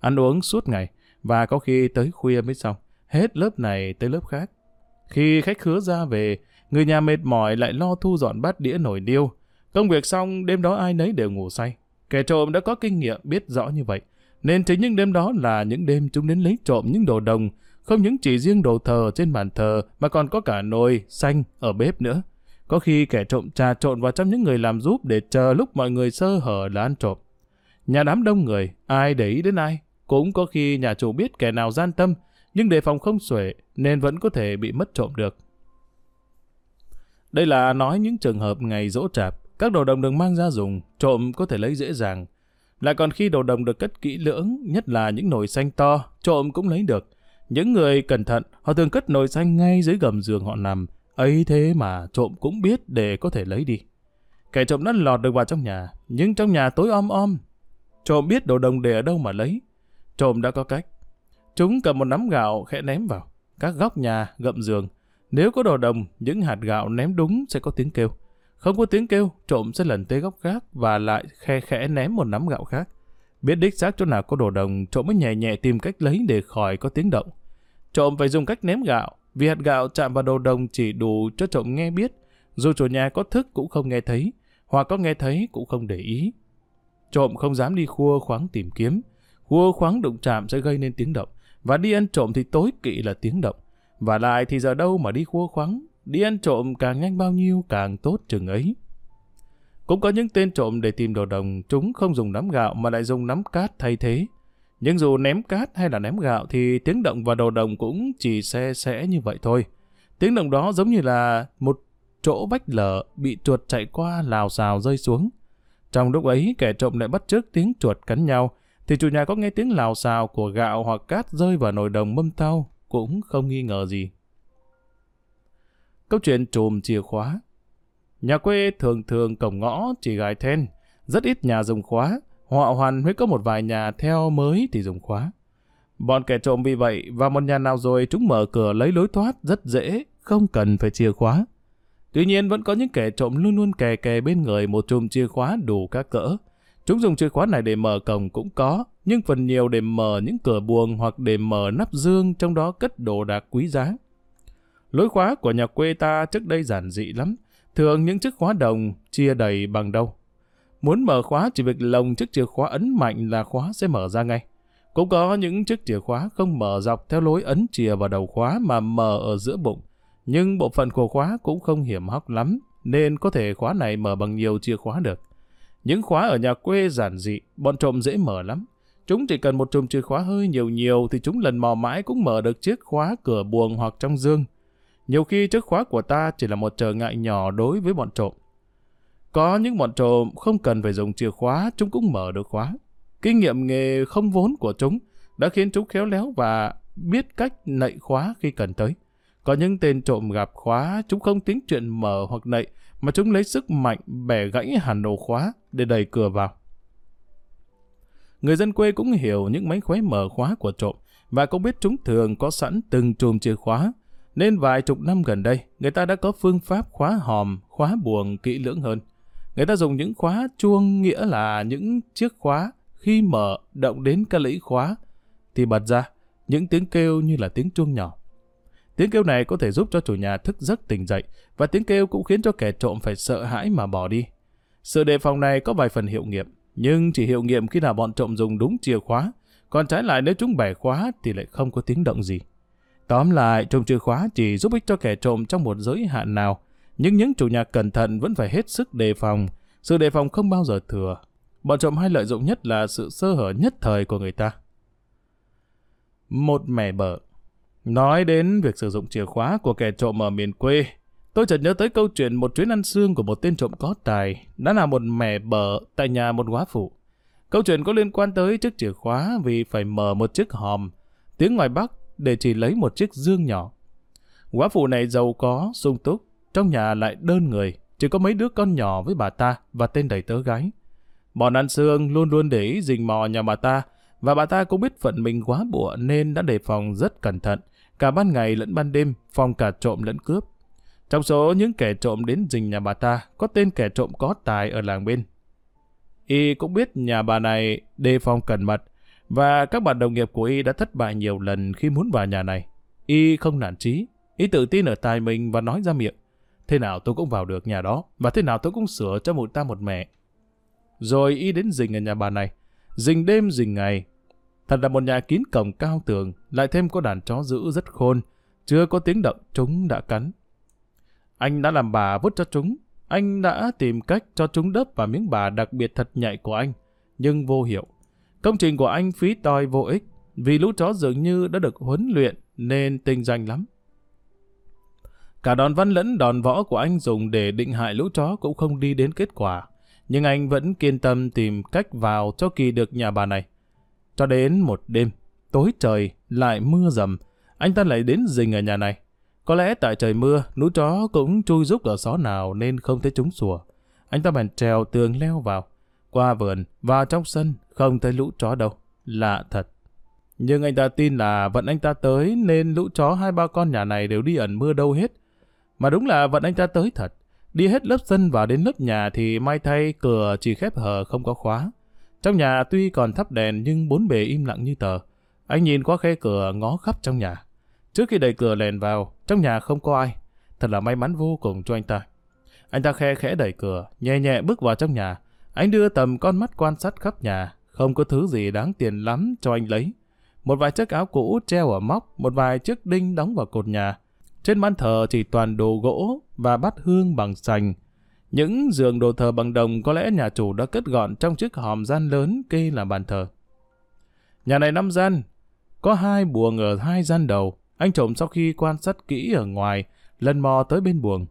ăn uống suốt ngày và có khi tới khuya mới xong, hết lớp này tới lớp khác. Khi khách khứa ra về, người nhà mệt mỏi lại lo thu dọn bát đĩa nồi niêu. Công việc xong, đêm đó ai nấy đều ngủ say. Kẻ trộm đã có kinh nghiệm biết rõ như vậy, nên chính những đêm đó là những đêm chúng đến lấy trộm những đồ đồng, không những chỉ riêng đồ thờ trên bàn thờ mà còn có cả nồi xanh ở bếp nữa. Có khi kẻ trộm trà trộn vào trong những người làm giúp để chờ lúc mọi người sơ hở là ăn trộm. Nhà đám đông người, ai để ý đến ai. Cũng có khi nhà chủ biết kẻ nào gian tâm, nhưng đề phòng không xuể nên vẫn có thể bị mất trộm được. Đây là nói những trường hợp ngày giỗ chạp, các đồ đồng được mang ra dùng, trộm có thể lấy dễ dàng. Lại còn khi đồ đồng được cất kỹ lưỡng, nhất là những nồi xanh to, trộm cũng lấy được. Những người cẩn thận, họ thường cất nồi xanh ngay dưới gầm giường họ nằm, ấy thế mà trộm cũng biết để có thể lấy đi. Kẻ trộm đã lọt được vào trong nhà, nhưng trong nhà tối om om. Trộm biết đồ đồng để ở đâu mà lấy. Trộm đã có cách. Chúng cầm một nắm gạo khẽ ném vào các góc nhà, gầm giường. Nếu có đồ đồng, những hạt gạo ném đúng sẽ có tiếng kêu. Không có tiếng kêu, trộm sẽ lần tới góc khác và lại khe khẽ ném một nắm gạo khác. Biết đích xác chỗ nào có đồ đồng, trộm mới nhẹ nhẹ tìm cách lấy để khỏi có tiếng động. Trộm phải dùng cách ném gạo, vì hạt gạo chạm vào đồ đồng chỉ đủ cho trộm nghe biết, dù chủ nhà có thức cũng không nghe thấy, hoặc có nghe thấy cũng không để ý. Trộm không dám đi khua khoáng tìm kiếm, khua khoáng đụng chạm sẽ gây nên tiếng động, và đi ăn trộm thì tối kỵ là tiếng động. Và lại thì giờ đâu mà đi khua khoáng, đi ăn trộm càng nhanh bao nhiêu càng tốt chừng ấy. Cũng có những tên trộm để tìm đồ đồng, chúng không dùng nắm gạo mà lại dùng nắm cát thay thế. Nhưng dù ném cát hay là ném gạo thì tiếng động và đồ đồng cũng chỉ se sẽ như vậy thôi. Tiếng động đó giống như là một chỗ vách lở bị chuột chạy qua lào xào rơi xuống. Trong lúc ấy kẻ trộm lại bắt chước tiếng chuột cắn nhau, thì chủ nhà có nghe tiếng lào xào của gạo hoặc cát rơi vào nồi đồng mâm thau cũng không nghi ngờ gì. Câu chuyện trùm chìa khóa. Nhà quê thường thường cổng ngõ chỉ gài then, rất ít nhà dùng khóa, họ hoàn huyết có một vài nhà theo mới thì dùng khóa. Bọn kẻ trộm vì vậy, vào một nhà nào rồi chúng mở cửa lấy lối thoát rất dễ, không cần phải chìa khóa. Tuy nhiên vẫn có những kẻ trộm luôn luôn kè kè bên người một chùm chìa khóa đủ các cỡ. Chúng dùng chìa khóa này để mở cổng cũng có, nhưng phần nhiều để mở những cửa buồng hoặc để mở nắp dương trong đó cất đồ đạc quý giá. Lối khóa của nhà quê ta trước đây giản dị lắm, thường những chiếc khóa đồng chia đầy bằng đầu. Muốn mở khóa chỉ việc lồng chiếc chìa khóa ấn mạnh là khóa sẽ mở ra ngay. Cũng có những chiếc chìa khóa không mở dọc theo lối ấn chìa vào đầu khóa mà mở ở giữa bụng, nhưng bộ phận của khóa cũng không hiểm hóc lắm nên có thể khóa này mở bằng nhiều chìa khóa được. Những khóa ở nhà quê giản dị, bọn trộm dễ mở lắm. Chúng chỉ cần một chùm chìa khóa hơi nhiều nhiều thì chúng lần mò mãi cũng mở được chiếc khóa cửa buồng hoặc trong giường. Nhiều khi chiếc khóa của ta chỉ là một trở ngại nhỏ đối với bọn trộm. Có những bọn trộm không cần phải dùng chìa khóa, chúng cũng mở được khóa. Kinh nghiệm nghề không vốn của chúng đã khiến chúng khéo léo và biết cách nạy khóa khi cần tới. Có những tên trộm gặp khóa, chúng không tính chuyện mở hoặc nạy, mà chúng lấy sức mạnh bẻ gãy hẳn ổ khóa để đẩy cửa vào. Người dân quê cũng hiểu những mánh khóe mở khóa của trộm và cũng biết chúng thường có sẵn từng chùm chìa khóa. Nên vài chục năm gần đây, người ta đã có phương pháp khóa hòm, khóa buồng kỹ lưỡng hơn. Người ta dùng những khóa chuông, nghĩa là những chiếc khóa khi mở động đến các lẫy khóa thì bật ra những tiếng kêu như là tiếng chuông nhỏ. Tiếng kêu này có thể giúp cho chủ nhà thức giấc tỉnh dậy, và tiếng kêu cũng khiến cho kẻ trộm phải sợ hãi mà bỏ đi. Sự đề phòng này có vài phần hiệu nghiệm, nhưng chỉ hiệu nghiệm khi nào bọn trộm dùng đúng chìa khóa, còn trái lại nếu chúng bẻ khóa thì lại không có tiếng động gì. Tóm lại, trộm chìa khóa chỉ giúp ích cho kẻ trộm trong một giới hạn nào, nhưng những chủ nhà cẩn thận vẫn phải hết sức đề phòng. Sự đề phòng không bao giờ thừa. Bọn trộm hay lợi dụng nhất là sự sơ hở nhất thời của người ta. Một mẻ bở. Nói đến việc sử dụng chìa khóa của kẻ trộm ở miền quê, tôi chợt nhớ tới câu chuyện một chuyến ăn sương của một tên trộm có tài đã là một mẻ bở tại nhà một góa phụ. Câu chuyện có liên quan tới chiếc chìa khóa vì phải mở một chiếc hòm, tiếng ngoài Bắc, để chỉ lấy một chiếc dương nhỏ. Góa phụ này giàu có, sung túc, trong nhà lại đơn người, chỉ có mấy đứa con nhỏ với bà ta và tên đầy tớ gái. Bọn ăn sương luôn luôn để ý rình mò nhà bà ta, và bà ta cũng biết phận mình quá bụa nên đã đề phòng rất cẩn thận, cả ban ngày lẫn ban đêm, phòng cả trộm lẫn cướp. Trong số những kẻ trộm đến rình nhà bà ta, có tên kẻ trộm có tài ở làng bên. Y cũng biết nhà bà này đề phòng cẩn mật, và các bạn đồng nghiệp của Y đã thất bại nhiều lần khi muốn vào nhà này. Y không nản chí, Y tự tin ở tài mình và nói ra miệng: thế nào tôi cũng vào được nhà đó, và thế nào tôi cũng sửa cho một ta một mẹ. Rồi Y đến rình ở nhà bà này, rình đêm rình ngày. Thật là một nhà kín cổng cao tường, lại thêm có đàn chó dữ rất khôn, chưa có tiếng động chúng đã cắn. Anh đã làm bà vứt cho chúng, anh đã tìm cách cho chúng đớp vào miếng bà đặc biệt thật nhạy của anh, nhưng vô hiệu. Công trình của anh phí toi vô ích, vì lũ chó dường như đã được huấn luyện nên tinh danh lắm. Cả đòn văn lẫn đòn võ của anh dùng để định hại lũ chó cũng không đi đến kết quả, nhưng anh vẫn kiên tâm tìm cách vào cho kỳ được nhà bà này. Cho đến một đêm, tối trời, lại mưa rầm, anh ta lại đến rình ở nhà này. Có lẽ tại trời mưa, lũ chó cũng chui rúc ở xó nào nên không thấy chúng sủa. Anh ta bèn trèo tường leo vào, qua vườn, vào trong sân, không thấy lũ chó đâu. Lạ thật. Nhưng anh ta tin là vận anh ta tới nên lũ chó hai ba con nhà này đều đi ẩn mưa đâu hết. Mà đúng là vận anh ta tới thật. Đi hết lớp sân vào đến lớp nhà thì may thay cửa chỉ khép hờ không có khóa. Trong nhà tuy còn thắp đèn nhưng bốn bề im lặng như tờ. Anh nhìn qua khe cửa ngó khắp trong nhà. Trước khi đẩy cửa lèn vào, trong nhà không có ai. Thật là may mắn vô cùng cho anh ta. Anh ta khe khẽ đẩy cửa, nhẹ nhẹ bước vào trong nhà. Anh đưa tầm con mắt quan sát khắp nhà. Không có thứ gì đáng tiền lắm cho anh lấy. Một vài chiếc áo cũ treo ở móc, một vài chiếc đinh đóng vào cột nhà. Trên bàn thờ chỉ toàn đồ gỗ và bát hương bằng sành. Những giường đồ thờ bằng đồng có lẽ nhà chủ đã cất gọn trong chiếc hòm gian lớn kê là bàn thờ. Nhà này năm gian, có hai buồng ở hai gian đầu. Anh trộm sau khi quan sát kỹ ở ngoài, lần mò tới bên buồng.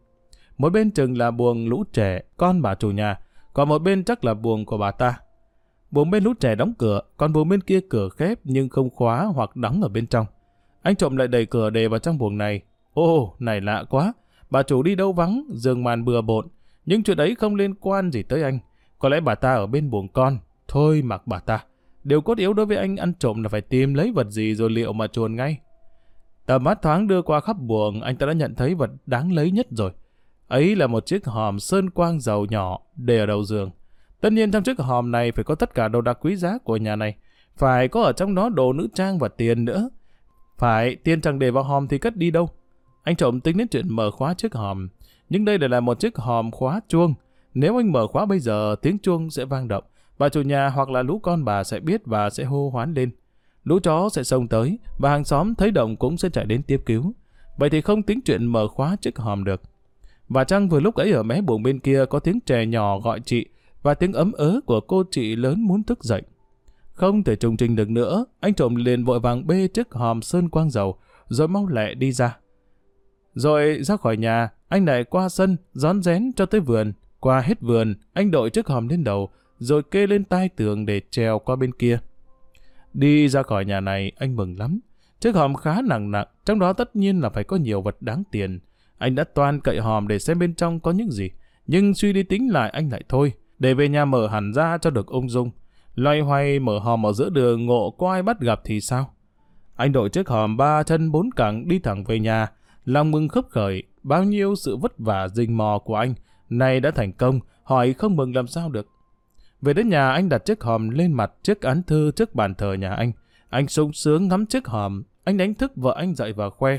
Một bên chừng là buồng lũ trẻ, con bà chủ nhà, còn một bên chắc là buồng của bà ta. Buồng bên lũ trẻ đóng cửa, còn buồng bên kia cửa khép nhưng không khóa hoặc đóng ở bên trong. Anh trộm lại đẩy cửa để vào trong buồng này. Ô, này lạ quá, bà chủ đi đâu vắng, giường màn bừa bộn. Nhưng chuyện ấy không liên quan gì tới anh. Có lẽ bà ta ở bên buồng con. Thôi mặc bà ta. Điều cốt yếu đối với anh ăn trộm là phải tìm lấy vật gì rồi liệu mà chuồn ngay. Tầm mắt thoáng đưa qua khắp buồng, anh ta đã nhận thấy vật đáng lấy nhất rồi. Ấy là một chiếc hòm sơn quang dầu nhỏ để ở đầu giường. Tất nhiên trong chiếc hòm này phải có tất cả đồ đạc quý giá của nhà này. Phải có ở trong đó đồ nữ trang và tiền nữa. Phải, tiền chẳng để vào hòm thì cất đi đâu. Anh trộm tính đến chuyện mở khóa chiếc hòm. Nhưng đây lại là một chiếc hòm khóa chuông. Nếu anh mở khóa bây giờ, tiếng chuông sẽ vang động. Bà chủ nhà hoặc là lũ con bà sẽ biết và sẽ hô hoán lên. Lũ chó sẽ xông tới và hàng xóm thấy đồng cũng sẽ chạy đến tiếp cứu. Vậy thì không tính chuyện mở khóa chiếc hòm được. Và chăng vừa lúc ấy ở mé buồng bên kia có tiếng trẻ nhỏ gọi chị và tiếng ấm ớ của cô chị lớn muốn thức dậy. Không thể trùng trình được nữa, anh trộm liền vội vàng bê chiếc hòm sơn quang dầu rồi mau lẹ đi ra. Rồi ra khỏi nhà, anh lại qua sân, rón rén cho tới vườn. Qua hết vườn, anh đội chiếc hòm lên đầu rồi kê lên tai tường để trèo qua bên kia. Đi ra khỏi nhà này, anh mừng lắm. Chiếc hòm khá nặng nặng, trong đó tất nhiên là phải có nhiều vật đáng tiền. Anh đã toan cậy hòm để xem bên trong có những gì, nhưng suy đi tính lại anh lại thôi, để về nhà mở hẳn ra cho được ung dung. Loay hoay mở hòm ở giữa đường ngộ có ai bắt gặp thì sao? Anh đội chiếc hòm ba chân bốn cẳng đi thẳng về nhà, lòng mừng khấp khởi, bao nhiêu sự vất vả rình mò của anh nay đã thành công, hỏi không mừng làm sao được. Về đến nhà anh đặt chiếc hòm lên mặt chiếc án thư trước bàn thờ nhà anh. Anh sung sướng ngắm chiếc hòm, anh đánh thức vợ anh dậy và khoe.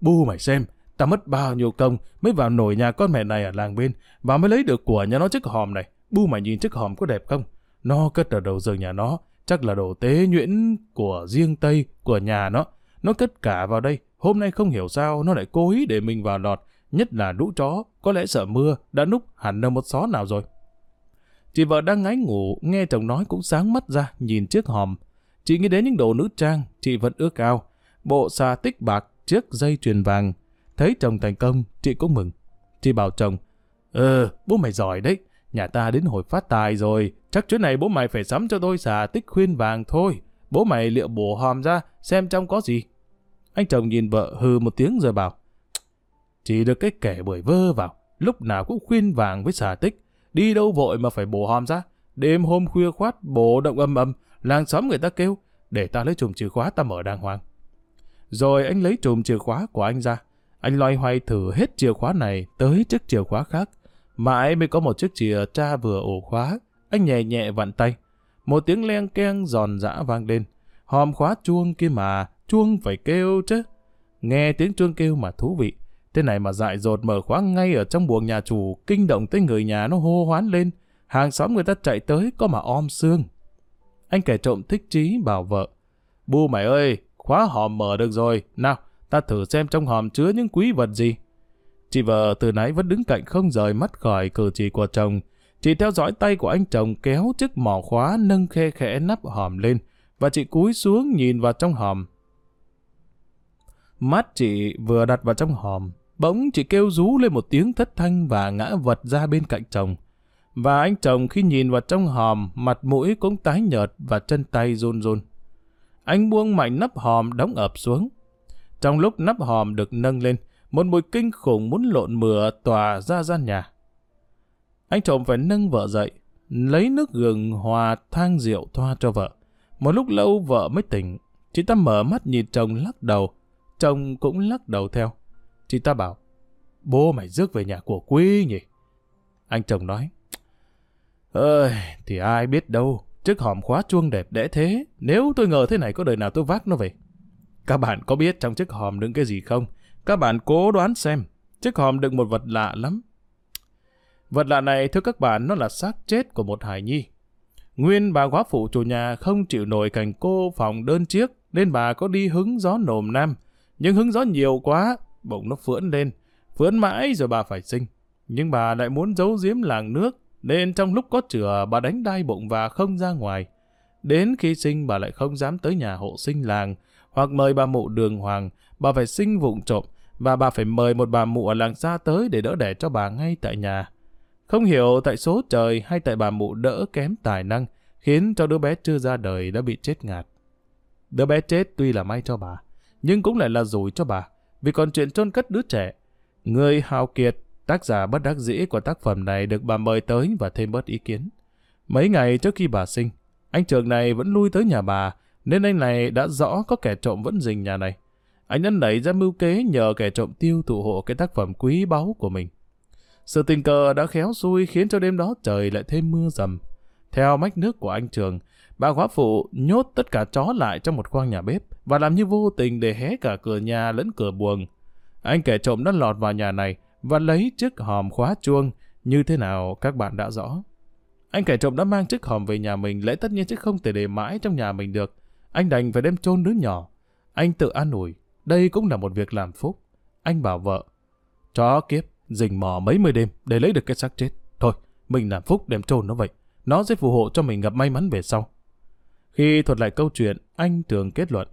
Bu mày xem, ta mất bao nhiêu công mới vào nổi nhà con mẹ này ở làng bên và mới lấy được của nhà nó chiếc hòm này. Bu mày nhìn chiếc hòm có đẹp không? Nó cất ở đầu giường nhà nó, chắc là đồ tế nhuyễn của riêng Tây, của nhà nó. Nó cất cả vào đây, hôm nay không hiểu sao nó lại cố ý để mình vào lọt, nhất là lũ chó, có lẽ sợ mưa, đã núp hẳn ở một xó nào rồi. Chị vợ đang ngáy ngủ, nghe chồng nói cũng sáng mắt ra, nhìn chiếc hòm. Chị nghĩ đến những đồ nữ trang, chị vẫn ước ao. Bộ xà tích bạc, chiếc dây chuyền vàng. Thấy chồng thành công, chị cũng mừng. Chị bảo chồng, Ờ, bố mày giỏi đấy, nhà ta đến hồi phát tài rồi. Chắc chuyến này bố mày phải sắm cho tôi xà tích khuyên vàng thôi. Bố mày liệu bổ hòm ra, xem trong có gì. Anh chồng nhìn vợ hừ một tiếng rồi bảo, chỉ được cái kẻ bưởi vơ vào, lúc nào cũng khuyên vàng với xà tích. Đi đâu vội mà phải bổ hòm ra. Đêm hôm khuya khoát bổ động âm âm, làng xóm người ta kêu, để ta lấy chùm chìa khóa ta mở đàng hoàng. Rồi anh lấy chùm chìa khóa của anh ra. Anh loay hoay thử hết chìa khóa này tới chiếc chìa khóa khác. Mãi mới có một chiếc chìa tra vừa ổ khóa. Anh nhẹ nhẹ vặn tay. Một tiếng leng keng giòn giã vang lên. Hòm khóa chuông kia mà, chuông phải kêu chứ. Nghe tiếng chuông kêu mà thú vị. Thế này mà dại dột mở khóa ngay ở trong buồng nhà chủ, kinh động tới người nhà nó hô hoán lên. Hàng xóm người ta chạy tới có mà om xương. Anh kẻ trộm thích chí bảo vợ, bu mày ơi, khóa hòm mở được rồi. Nào, ta thử xem trong hòm chứa những quý vật gì. Chị vợ từ nãy vẫn đứng cạnh không rời mắt khỏi cử chỉ của chồng. Chị theo dõi tay của anh chồng kéo chiếc mỏ khóa nâng khe khẽ nắp hòm lên. Và chị cúi xuống nhìn vào trong hòm. Mắt chị vừa đặt vào trong hòm, bỗng chị kêu rú lên một tiếng thất thanh và ngã vật ra bên cạnh chồng. Và anh chồng khi nhìn vào trong hòm, mặt mũi cũng tái nhợt và chân tay run run. Anh buông mạnh nắp hòm đóng ập xuống. Trong lúc nắp hòm được nâng lên, một mùi kinh khủng muốn lộn mửa tỏa ra gian nhà. Anh chồng phải nâng vợ dậy, lấy nước gừng hòa thang rượu thoa cho vợ. Một lúc lâu vợ mới tỉnh. Chị ta mở mắt nhìn chồng lắc đầu, chồng cũng lắc đầu theo. Chị ta bảo, bố mày rước về nhà của quý nhỉ? Anh chồng nói, ơi, thì ai biết đâu, chiếc hòm khóa chuông đẹp đẽ thế, nếu tôi ngờ thế này có đời nào tôi vác nó về. Các bạn có biết trong chiếc hòm đựng cái gì không? Các bạn cố đoán xem, chiếc hòm đựng một vật lạ lắm. Vật lạ này thưa các bạn, nó là xác chết của một hài nhi. Nguyên bà góa phụ chủ nhà không chịu nổi cảnh cô phòng đơn chiếc, nên bà có đi hứng gió nồm nam, nhưng hứng gió nhiều quá, bụng nó phưỡn lên, phưỡn mãi rồi bà phải sinh. Nhưng bà lại muốn giấu giếm làng nước, nên trong lúc có chữa bà đánh đai bụng và không ra ngoài. Đến khi sinh bà lại không dám tới nhà hộ sinh làng, hoặc mời bà mụ đường hoàng, bà phải sinh vụng trộm, và bà phải mời một bà mụ ở làng xa tới để đỡ đẻ cho bà ngay tại nhà. Không hiểu tại số trời hay tại bà mụ đỡ kém tài năng, khiến cho đứa bé chưa ra đời đã bị chết ngạt. Đứa bé chết tuy là may cho bà, nhưng cũng lại là rủi cho bà, vì còn chuyện chôn cất đứa trẻ. Người hào kiệt, tác giả bất đắc dĩ của tác phẩm này được bà mời tới và thêm bớt ý kiến. Mấy ngày trước khi bà sinh, anh Trường này vẫn lui tới nhà bà, nên anh này đã rõ có kẻ trộm vẫn rình nhà này. Anh đã nảy ra mưu kế nhờ kẻ trộm tiêu thụ hộ cái tác phẩm quý báu của mình. Sự tình cờ đã khéo xui khiến cho đêm đó trời lại thêm mưa rầm. Theo mách nước của anh Trường, bà góa phụ nhốt tất cả chó lại trong một khoang nhà bếp và làm như vô tình để hé cả cửa nhà lẫn cửa buồng. Anh kẻ trộm đã lọt vào nhà này và lấy chiếc hòm khóa chuông như thế nào các bạn đã rõ. Anh kẻ trộm đã mang chiếc hòm về nhà mình, lẽ tất nhiên chứ không thể để mãi trong nhà mình được. Anh đành phải đem chôn đứa nhỏ. Anh tự an ủi, đây cũng là một việc làm phúc. Anh bảo vợ, chó kiếp, rình mò mấy mươi đêm để lấy được cái xác chết. Thôi, mình làm phúc đem chôn nó vậy. Nó sẽ phù hộ cho mình gặp may mắn về sau. Khi thuật lại câu chuyện, anh Trường kết luận,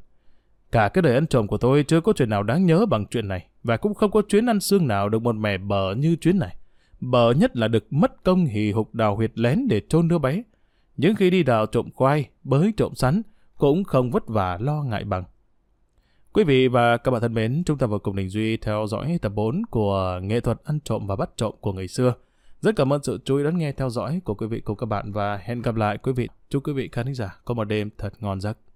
cả cái đời ăn trộm của tôi chưa có chuyện nào đáng nhớ bằng chuyện này, và cũng không có chuyến ăn xương nào được một mẻ bờ như chuyến này. Bờ nhất là được mất công hì hục đào huyệt lén để chôn đứa bé. Những khi đi đào trộm khoai, bới trộm sắn, cũng không vất vả lo ngại bằng. Quý vị và các bạn thân mến, chúng ta vừa cùng Đình Duy theo dõi tập bốn của Nghệ thuật ăn trộm và bắt trộm của người xưa. Rất cảm ơn sự chú ý lắng nghe theo dõi của quý vị cùng các bạn, và hẹn gặp lại quý vị. Chúc quý vị khán giả có một đêm thật ngon giấc.